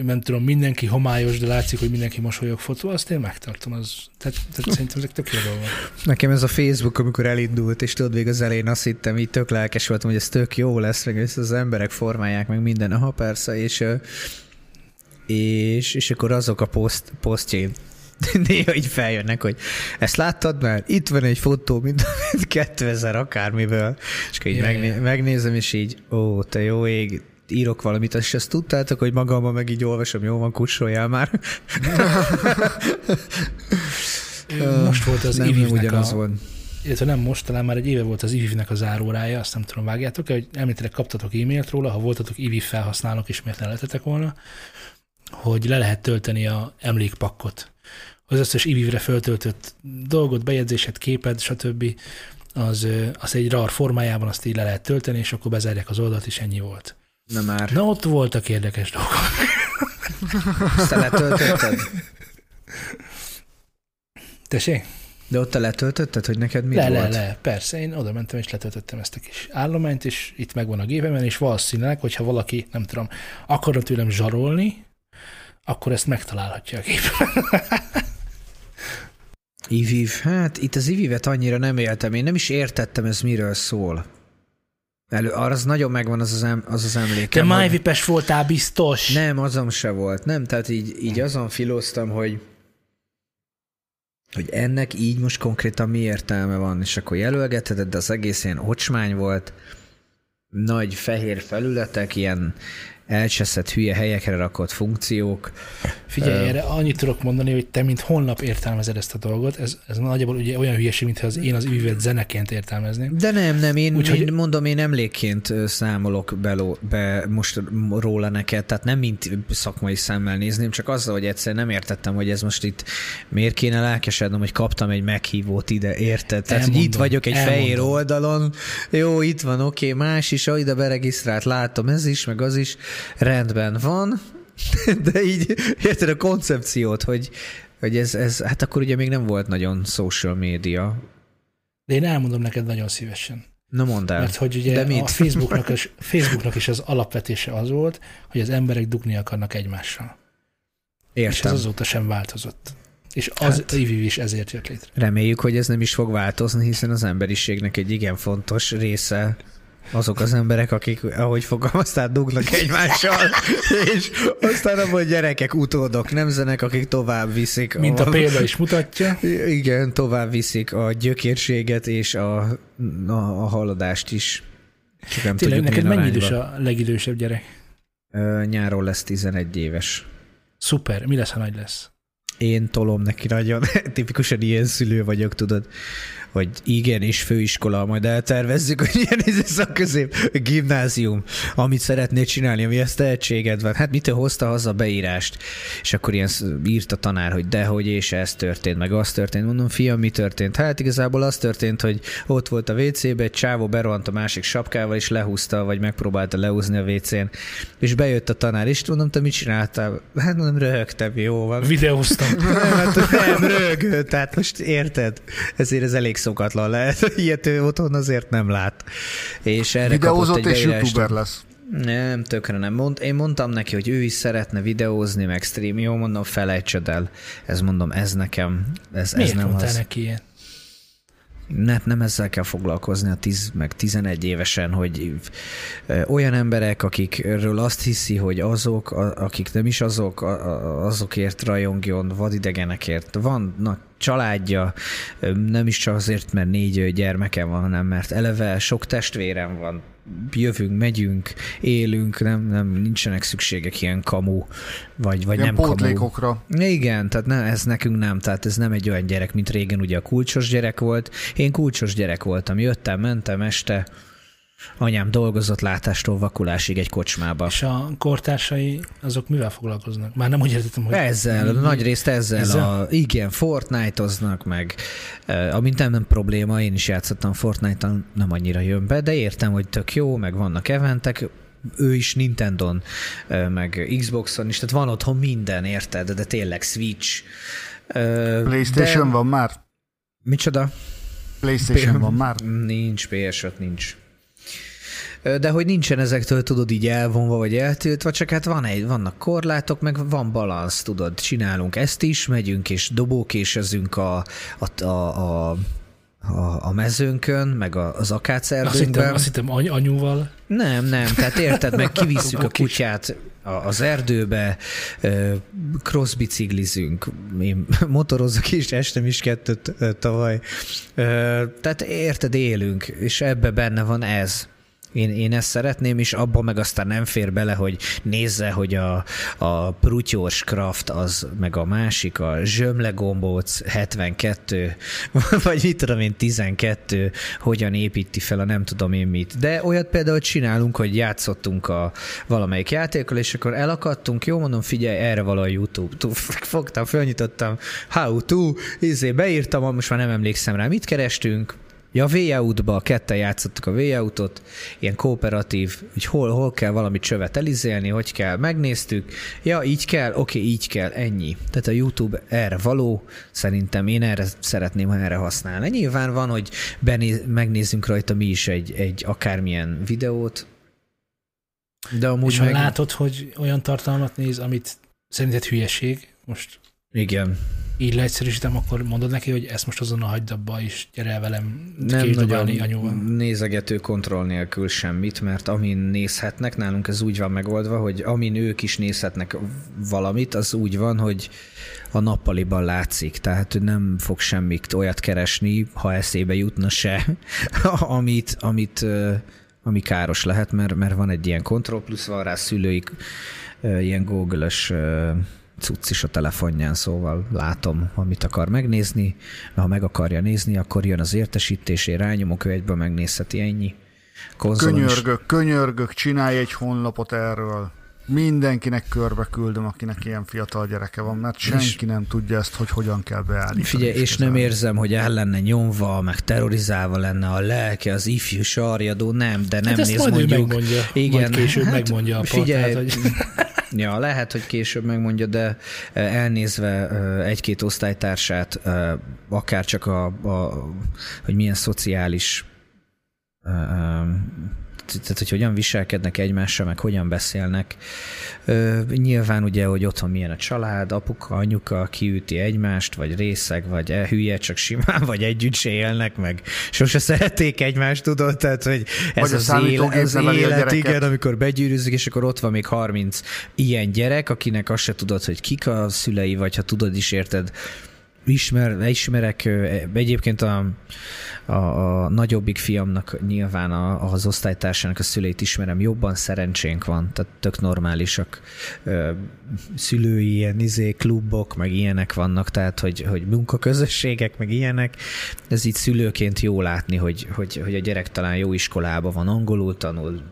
nem tudom, mindenki homályos, de látszik, hogy mindenki mosolyog fotó, azt én megtartom. Az, tehát, tehát szerintem ezek tök jó dolgok. Nekem ez a Facebook, amikor elindult, és tudod, végig az elején azt hittem, így tök lelkes voltam, hogy ez tök jó lesz, meg az emberek formálják, meg minden, aha, persze, és, és, és akkor azok a poszt, posztjén néha így feljönnek, hogy ezt láttad már? Itt van egy fotó, mint kétezer akármiből. És akkor így yeah, megné- yeah. megnézem, és így, ó, te jó ég, írok valamit, és ezt tudtátok, hogy magamban meg így olvasom, jó van, kussoljál már. Most volt az i vé i vé-nek a... Volt. Illetve nem most, talán már egy éve volt az i vé i vé-nek a zárórája, azt nem tudom, vágjátok-e, hogy említileg kaptatok e-mailt róla, ha voltatok i vé i vé felhasználók, és miért ne lehetetek volna, hogy le lehet tölteni a emlékpakkot. Az összes i vé i vé-re feltöltött dolgot, bejegyzésed, képed, stb. Az, az egy rar formájában azt így le lehet tölteni, és akkor bezárják az oldalt, és ennyi volt. Na már. Na ott voltak érdekes dolgok. Ezt letöltötted? Tessék? De ott te letöltötted, hogy neked mi le, volt? Le, le, persze. Én oda mentem és letöltöttem ezt a kis állományt, és itt megvan a gépemen, és valószínűleg, hogyha valaki, nem tudom, akarna tőlem zsarolni, akkor ezt megtalálhatja a gépemen. i vé i vé, hát itt az i vé i vé-et annyira nem éltem. Én nem is értettem, ez miről szól. Elő, arra az nagyon megvan az az, em, az, az emlékem. Te májvipes voltál biztos. Nem, azon se volt. Nem, tehát így, így azon filóztam, hogy, hogy ennek így most konkrétan mi értelme van, és akkor jelölgeted, de az egész ilyen ocsmány volt, nagy fehér felületek, ilyen elcseszett hülye helyekre rakott funkciók. Figyelj, uh, erre annyit tudok mondani, hogy te mint holnap értelmezed ezt a dolgot, ez, ez nagyjából ugye olyan hülyeség, mintha az én az üvet zeneként értelmezném. De nem, nem, én, Úgyhogy... én mondom, én emlékként számolok be, be most róla neked, tehát nem mint szakmai szemmel nézném, csak azzal, hogy egyszerűen nem értettem, hogy ez most itt miért kéne lelkesednem, hogy kaptam egy meghívót ide, érted? Tehát, elmondom, itt vagyok egy elmondom. fehér oldalon, jó, itt van, oké, okay, más is, ide beregisztrált, látom, ez is, meg az is, rendben van, de így érted a koncepciót, hogy, hogy ez, ez, hát akkor ugye még nem volt nagyon social media. De én elmondom neked nagyon szívesen. Na mondd el. Mert hogy ugye a Facebooknak is, Facebooknak is az alapvetése az volt, hogy az emberek dugni akarnak egymással. Értem. És ez azóta sem változott. És az hát, i vé i vé is ezért jött létre. Reméljük, hogy ez nem is fog változni, hiszen az emberiségnek egy igen fontos része azok az emberek, akik, ahogy fogalmaztál, dugnak egymással, és aztán abban gyerekek, utódok nemzenek, akik tovább viszik. Mint a, a példa is mutatja. Igen, tovább viszik a gyökérséget és a, a, a haladást is. Csak nem Tényleg, tudjuk, neked mennyi idős a legidősebb gyerek? Ö, nyáron lesz tizenegy éves. Szuper, mi lesz, ha nagy lesz? én tolom neki nagyon. Tipikusan ilyen szülő vagyok, tudod, hogy igen, és főiskola, majd eltervezzük, hogy ilyen ez a közép gimnázium, amit szeretnél csinálni, ami ezt tehetséged van. Hát mitől hozta haza a beírást? És akkor ilyen írt a tanár, hogy dehogy, és ez történt, meg az történt. Mondom, fiam, mi történt? Hát igazából az történt, hogy ott volt a vécébe, egy csávó berohant a másik sapkával, és lehúzta, vagy megpróbálta lehúzni a vécén, és bejött a tanár, és mondom, te mit csináltál? Hát mondom, röhögtem, jó van. Videóztam. Nem, nem röhögő, tehát most érted? Ezért ez elég szokatlan lehet. Ilyet ő otthon azért nem lát. És erre videózott kapott egy és beírást. YouTuber lesz. Nem, tökre nem. Mond, én mondtam neki, hogy ő is szeretne videózni, meg stream. Jó, mondom, felejtsed el. Ez mondom, ez nekem, ez, ez nem az. Neki ilyen? Nem, nem ezzel kell foglalkozni a tíz meg tizenegy évesen, hogy olyan emberek, akikről azt hiszi, hogy azok, akik nem is azok, azokért rajongjon, vadidegenekért. Vannak családja, nem is csak azért, mert négy gyermeke van, hanem mert eleve sok testvérem van. Jövünk, megyünk, élünk, nem, nem, nincsenek szükségek ilyen kamu, vagy, vagy nem kamu. Ilyen pótlékokra. Igen, tehát ne, ez nekünk nem, tehát ez nem egy olyan gyerek, mint régen ugye a kulcsos gyerek volt. Én kulcsos gyerek voltam, jöttem, mentem este, anyám dolgozott látástól vakulásig egy kocsmába. És a kortársai, azok mivel foglalkoznak? Már nem úgy értettem, hogy... Ezzel, mi? Nagyrészt ezzel, ezzel? A, igen, Fortnite-oznak meg. Amint nem, nem probléma, én is játszottam Fortnite-on, nem annyira jön be, de értem, hogy tök jó, meg vannak eventek, ő is Nintendon, meg Xboxon is, tehát van otthon minden, érted, de tényleg Switch. PlayStation de... van már? Micsoda? PlayStation P- van már? Nincs, pé es öt nincs. De hogy nincsen ezektől, tudod, így elvonva vagy eltiltva, csak hát van egy, vannak korlátok, meg van balansz, tudod, csinálunk ezt is, megyünk és dobókésezünk a, a, a, a, a mezőnkön, meg az akácerdőnkben. Azt hittem any- anyuval. Nem, nem, tehát érted, meg kivisszük a kutyát az erdőbe, crossbiciklizünk, én motorozok is, estem is kettőt tavaly. Tehát érted, élünk, és ebbe benne van ez. Én, én ezt szeretném, és abban meg aztán nem fér bele, hogy nézze, hogy a, a prutyós kraft az, meg a másik, a zsömlegombóc hetvenkettő, vagy mit tudom én, tizenkettő, hogyan építi fel a nem tudom én mit. De olyat például csinálunk, hogy játszottunk a valamelyik játékkal, és akkor elakadtunk, jó mondom, figyelj, erre való a YouTube. Fogtam, fölnyitottam, how to, izé, beírtam, most már nem emlékszem rá, mit kerestünk. Ja, a Way Out-ba, ketten játszottuk a Way Out-ot, ilyen kooperatív, hogy hol, hol kell valami csövet elizélni, hogy kell, megnéztük, ja, így kell, oké, így kell, ennyi. Tehát a YouTube erre való, szerintem én erre szeretném, ha erre használni. Nyilván van, hogy benéz, megnézzünk rajta mi is egy, egy akármilyen videót. De amúgy és meg... ha látod, hogy olyan tartalmat néz, amit szerinted hülyeség, most... Igen. Így leegyszerűsítem, akkor mondod neki, hogy ezt most azonnal hagyd abba, és gyere el velem kérdobálni anyóval. Nem nézegető kontroll nélkül semmit, mert amin nézhetnek, nálunk ez úgy van megoldva, hogy amin ők is nézhetnek valamit, az úgy van, hogy a nappaliban látszik, tehát ő nem fog semmit olyat keresni, ha eszébe jutna se, amit, amit, ami káros lehet, mert, mert van egy ilyen kontroll, plusz van rá szülőik, ilyen Google-ös cucc is a telefonján, szóval látom, amit akar megnézni, ha meg akarja nézni, akkor jön az értesítésé, rányomok, ő egyből megnézheti, ennyi. Konzolon könyörgök, is... könyörgök, csinálj egy honlapot erről. Mindenkinek körbe küldöm, akinek ilyen fiatal gyereke van, mert senki nem tudja ezt, hogy hogyan kell beállítani. Figyelj, és, és nem érzem, hogy el lenne nyomva, meg terrorizálva lenne a lelke, az ifjú sarjadó, nem, de nem hát néz mondjuk. Megmondja, igen, majd később hát, megmondja a figyelj, partát, hogy... Ja, lehet, hogy később megmondja, de elnézve egy-két osztálytársát, akár csak a, a hogy milyen szociális, tehát hogy hogyan viselkednek egymással, meg hogyan beszélnek. Nyilván ugye, hogy otthon milyen a család, apuka, anyuka kiüti egymást, vagy részeg, vagy hülye, csak simán, vagy együtt se élnek, meg sose szerették egymást, tudod, tehát hogy ez az élet, az élet, igen, amikor begyűrűzik, és akkor ott van még harminc ilyen gyerek, akinek azt se tudod, hogy kik a szülei, vagy ha tudod is, érted, Ismer, ismerek egyébként a, a, a nagyobbik fiamnak nyilván a, az osztálytársának a szüleit ismerem, jobban szerencsénk van, tehát tök normálisak szülői ilyen izé, klubok, meg ilyenek vannak, tehát hogy, hogy munkaközösségek, meg ilyenek. Ez így szülőként jó látni, hogy, hogy, hogy a gyerek talán jó iskolában van, angolul tanul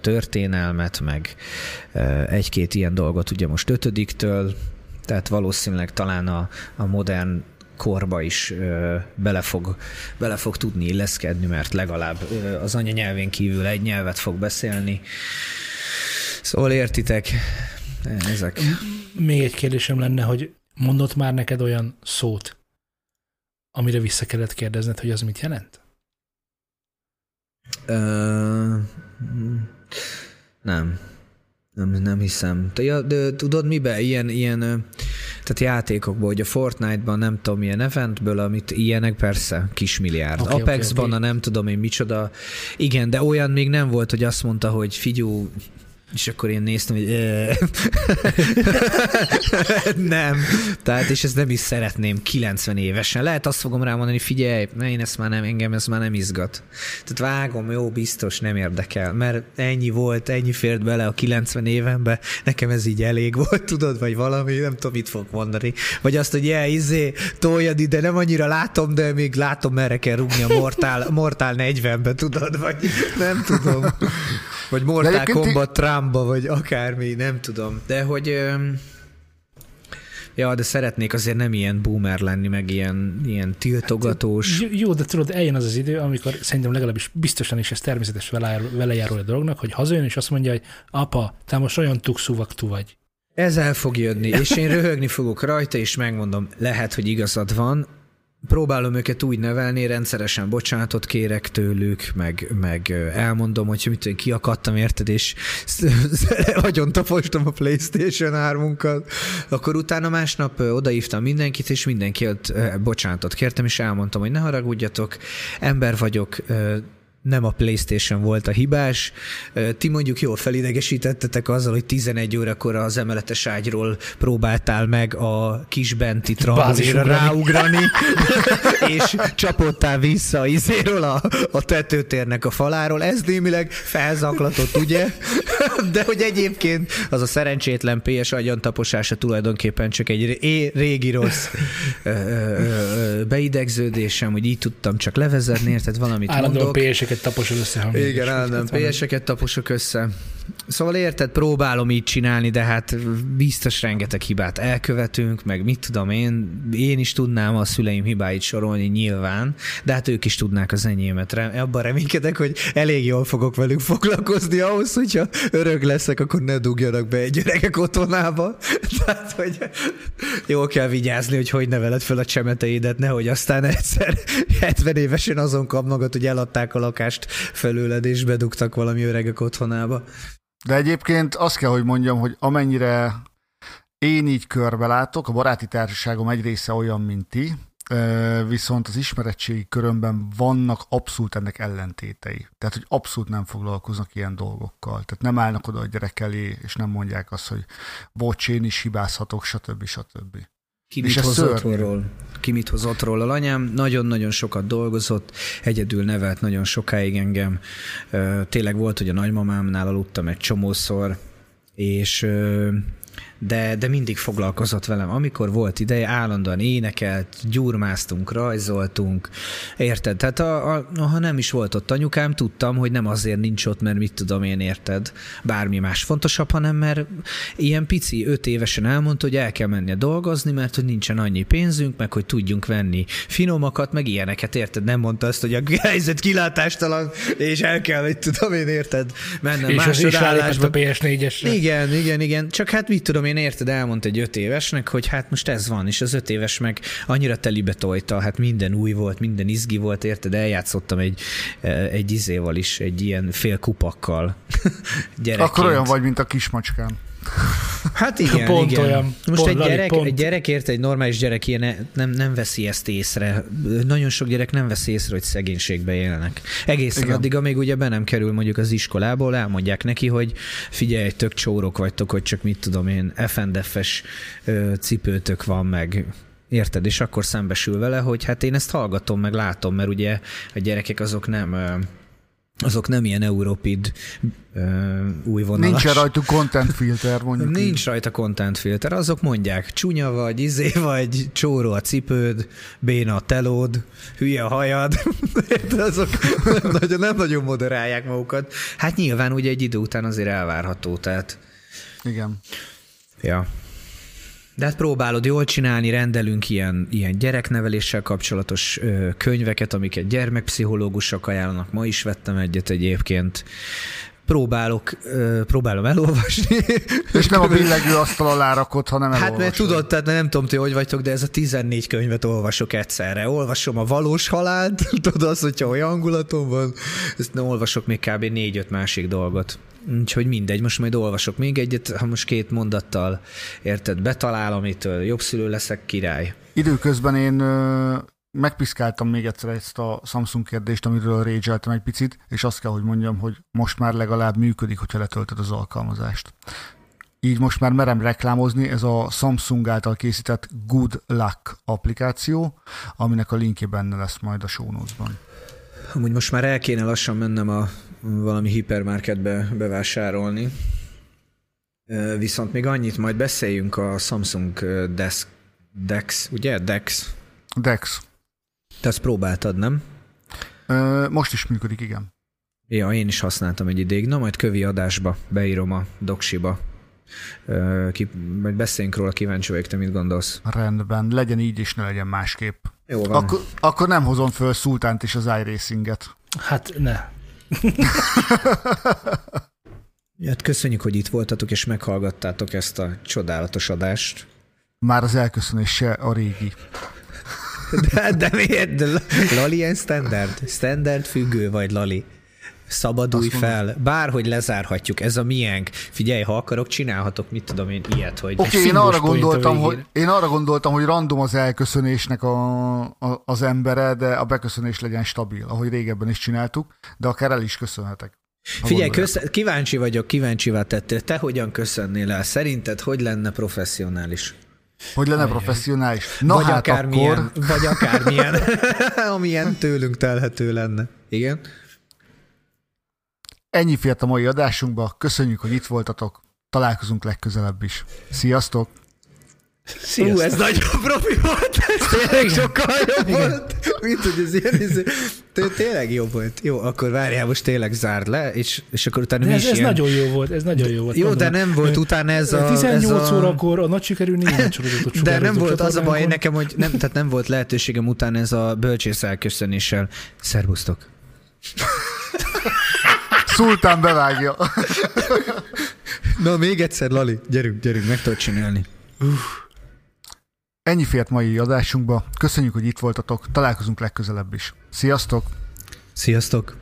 történelmet, meg egy-két ilyen dolgot ugye most ötödiktől. Tehát valószínűleg talán a, a modern korba is ö, bele, fog, bele fog tudni illeszkedni, mert legalább ö, az anyanyelvén kívül egy nyelvet fog beszélni. Szóval értitek ezek. Még egy kérdésem lenne, hogy mondott már neked olyan szót, amire vissza kellett kérdezned, hogy az mit jelent? Ö, nem. Nem, nem hiszem. Ja, de tudod miben? Ilyen, ilyen tehát játékokból, hogy a Fortnite-ban nem tudom, ilyen eventből, amit ilyenek persze, kismilliárd. Okay, Apexban okay, okay. A nem tudom én micsoda. Igen, de olyan még nem volt, hogy azt mondta, hogy figyú, és akkor én néztem, hogy nem. Tehát, és ezt nem is szeretném kilencven évesen. Lehet azt fogom rá mondani, figyelj, én ezt már nem, engem ez már nem izgat. Tehát vágom, jó, biztos, nem érdekel, mert ennyi volt, ennyi fért bele a kilencven évenbe, nekem ez így elég volt, tudod, vagy valami, nem tudom, mit fogok mondani. Vagy azt, hogy jaj, izé, toljad ide, nem annyira látom, de még látom, merre kell rúgni a Mortal, Mortal negyvenbe, tudod, vagy nem tudom. Vagy Mortal Kombat Trump-ba, vagy akármi, nem tudom. De hogy... Ja, de szeretnék azért nem ilyen boomer lenni, meg ilyen, ilyen tiltogatós. Hát, jó, de tudod, eljön az az idő, amikor szerintem legalábbis biztosan is ez természetes velejáró a dolognak, hogy hazajön és azt mondja, hogy apa, te most olyan tukszúvaktú vagy. Ez el fog jönni, és én röhögni fogok rajta, és megmondom, lehet, hogy igazad van. Próbálom őket úgy nevelni, rendszeresen bocsánatot kérek tőlük, meg, meg elmondom, hogy mit én kiakadtam, érted, és agyon tapostam a PlayStation hármunkkal. Akkor utána másnap odaívtam mindenkit, és mindenki ott bocsánatot kértem, és elmondtam, hogy ne haragudjatok, ember vagyok, nem a PlayStation volt a hibás. Ti mondjuk jól felidegesítettetek azzal, hogy tizenegy órakor az emeletes ágyról próbáltál meg a kisbenti trambolira ráugrani, és csapottál vissza izéről a, a tetőtérnek a faláról. Ez némileg felzaklatott, ugye? De hogy egyébként az a szerencsétlen pé es agyontaposása tulajdonképpen csak egy régi rossz beidegződésem, hogy így tudtam csak levezetni, érted, valamit állandóan mondok. pé eseket taposod össze. Igen, állandóan pé eseket taposok össze. Szóval érted, próbálom így csinálni, de hát biztos rengeteg hibát elkövetünk, meg mit tudom én, én is tudnám a szüleim hibáit sorolni nyilván, de hát ők is tudnák az enyémet. Abban reménykedek, hogy elég jól fogok velük foglalkozni ahhoz, hogyha örök leszek, akkor ne dugjanak be egy öregek otthonába. Tehát, hogy jól kell vigyázni, hogy hogy neveled fel a csemeteidet, nehogy aztán egyszer hetven évesen azon kap magad, hogy eladták a lakást felőled, és bedugtak valami öregek otthonába. De egyébként azt kell, hogy mondjam, hogy amennyire én így körbelátok, a baráti társaságom egy része olyan, mint ti, viszont az ismeretségi körömben vannak abszolút ennek ellentétei. Tehát, hogy abszolút nem foglalkoznak ilyen dolgokkal. Tehát nem állnak oda a gyerek elé, és nem mondják azt, hogy bocs, én is hibázhatok, stb. Stb. Ki mit hozott róla? Ki mit hozott róla? A lányám nagyon-nagyon sokat dolgozott, egyedül nevelt nagyon sokáig engem. Tényleg volt, hogy a nagymamámnál aludtam egy csomószor, és... De, de mindig foglalkozott velem. Amikor volt ideje, állandóan énekelt, gyurmáztunk, rajzoltunk, érted? Tehát a, a, ha nem is volt ott anyukám, tudtam, hogy nem azért nincs ott, mert mit tudom én, érted? Bármi más fontosabb, hanem mert ilyen pici, öt évesen elmondta, hogy el kell mennie dolgozni, mert hogy nincsen annyi pénzünk, meg hogy tudjunk venni finomakat, meg ilyeneket, érted? Nem mondta azt, hogy a helyzet kilátástalan, és el kell, hogy tudom én, érted? Mennem másodállásba. És a pé es négyesre. Igen, igen, igen. Csak hát mit tudom én, érted, elmondta egy öt évesnek, hogy hát most ez van, és az öt éves meg annyira telibe tojta, hát minden új volt, minden izgi volt, érted, eljátszottam egy, egy izéval is, egy ilyen fél kupakkal gyerekként. Akkor olyan vagy, mint a kismacskám. Hát igen, pont igen. Olyan. Most pont, egy, gyerek, egy gyerek, érted, egy normális gyerek ilyen, nem, nem veszi ezt észre. Nagyon sok gyerek nem veszi észre, hogy szegénységben élnek. Egészen igen. Addig, amíg ugye be nem kerül mondjuk az iskolából, elmondják neki, hogy figyelj, tök csórok vagytok, hogy csak mit tudom én, ef en def-es cipőtök van meg. Érted? És akkor szembesül vele, hogy hát én ezt hallgatom, meg látom, mert ugye a gyerekek azok nem... azok nem ilyen európid új vonalas. Nincs rajta content filter, mondjuk. Nincs így. Rajta content filter, azok mondják, csúnya vagy, izé vagy, csóró a cipőd, béna a telód, hülye a hajad, de azok nem nagyon, nem nagyon moderálják magukat. Hát nyilván ugye egy idő után azért elvárható, tehát... Igen. Ja. De hát próbálod jól csinálni, rendelünk ilyen, ilyen gyerekneveléssel kapcsolatos ö, könyveket, amiket gyermekpszichológusok ajánlanak. Ma is vettem egyet egyébként. Próbálok, ö, próbálom elolvasni. És nem a billegő asztal alá rakod, hanem elolvasod. Hát mert tudod, tehát nem tudom, ti hogy vagytok, de ez a tizennégy könyvet olvasok egyszerre. Olvasom a valós halált, tudod azt, hogyha olyan hangulatom van, ezt nem olvasok még kb. négy-öt másik dolgot. Úgyhogy mindegy, most majd olvasok még egyet, ha most két mondattal, érted, betalálom, amitől jobb szülő leszek, király. Időközben én ö, megpiszkáltam még egyszer ezt a Samsung kérdést, amiről rage-eltem egy picit, és azt kell, hogy mondjam, hogy most már legalább működik, hogyha letöltöd az alkalmazást. Így most már merem reklámozni, ez a Samsung által készített Good Luck applikáció, aminek a linkje benne lesz majd a show notes-ban. Amúgy most már el kéne lassan mennem a valami hipermarketbe bevásárolni. Viszont még annyit, majd beszéljünk a Samsung Desk, Dex, ugye? Dex. Dex. Te ezt próbáltad, nem? Most is működik, igen. Ja, én is használtam egy ideig. Na, majd kövi adásba, beírom a doksiba. Ki, majd beszéljünk róla, kíváncsi vagyok, te mit gondolsz? Rendben, legyen így és ne legyen másképp. Jó van. Akkor, akkor nem hozom föl Szultánt és az iRacing-et. Hát ne. Hát köszönjük, hogy itt voltatok és meghallgattátok ezt a csodálatos adást. Már az elköszönés se a régi. De, de miért? De Lali ilyen standard? Standard függő vagy, Lali? Szabadulj fel, bárhogy lezárhatjuk, ez a miénk. Figyelj, ha akarok, csinálhatok, mit tudom én, ilyet, hogy... Oké, okay, én, én arra gondoltam, hogy random az elköszönésnek a, a, az embere, de a beköszönés legyen stabil, ahogy régebben is csináltuk, de akár el is köszönhetek. Figyelj, köszön, kíváncsi vagyok, kíváncsivá tettél, te hogyan köszönnél el? Szerinted hogy lenne professzionális? Hogy lenne professzionális? Na vagy hát akármilyen, akkor... Vagy akármilyen, amilyen tőlünk telhető lenne. Igen? Ennyi fért a mai adásunkba, köszönjük, hogy itt voltatok, találkozunk legközelebb is. Sziasztok! Sziasztok. Ú, ez nagyon profi volt, ez tényleg sokkal jobb volt, mint hogy ez ilyen, ez tényleg jó volt. Jó, akkor várjál, most tényleg zárd le, és, és akkor utána de mi ez, is ez ilyen... nagyon jó volt, ez nagyon jó volt. Jó, de nem volt utána ez a... tizennyolc órakor a nagy sikerű néhány sorozatot sugározott. De nem volt az a baj nekem, hogy nem, tehát nem volt lehetőségem utána ez a bölcsész elköszönéssel. Szervusztok! Szultán bevágja. Na, még egyszer, Lali, gyerünk, gyerünk, meg tudod csinálni. Ennyi fért mai adásunkba. Köszönjük, hogy itt voltatok. Találkozunk legközelebb is. Sziasztok! Sziasztok!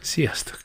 Sziasztok!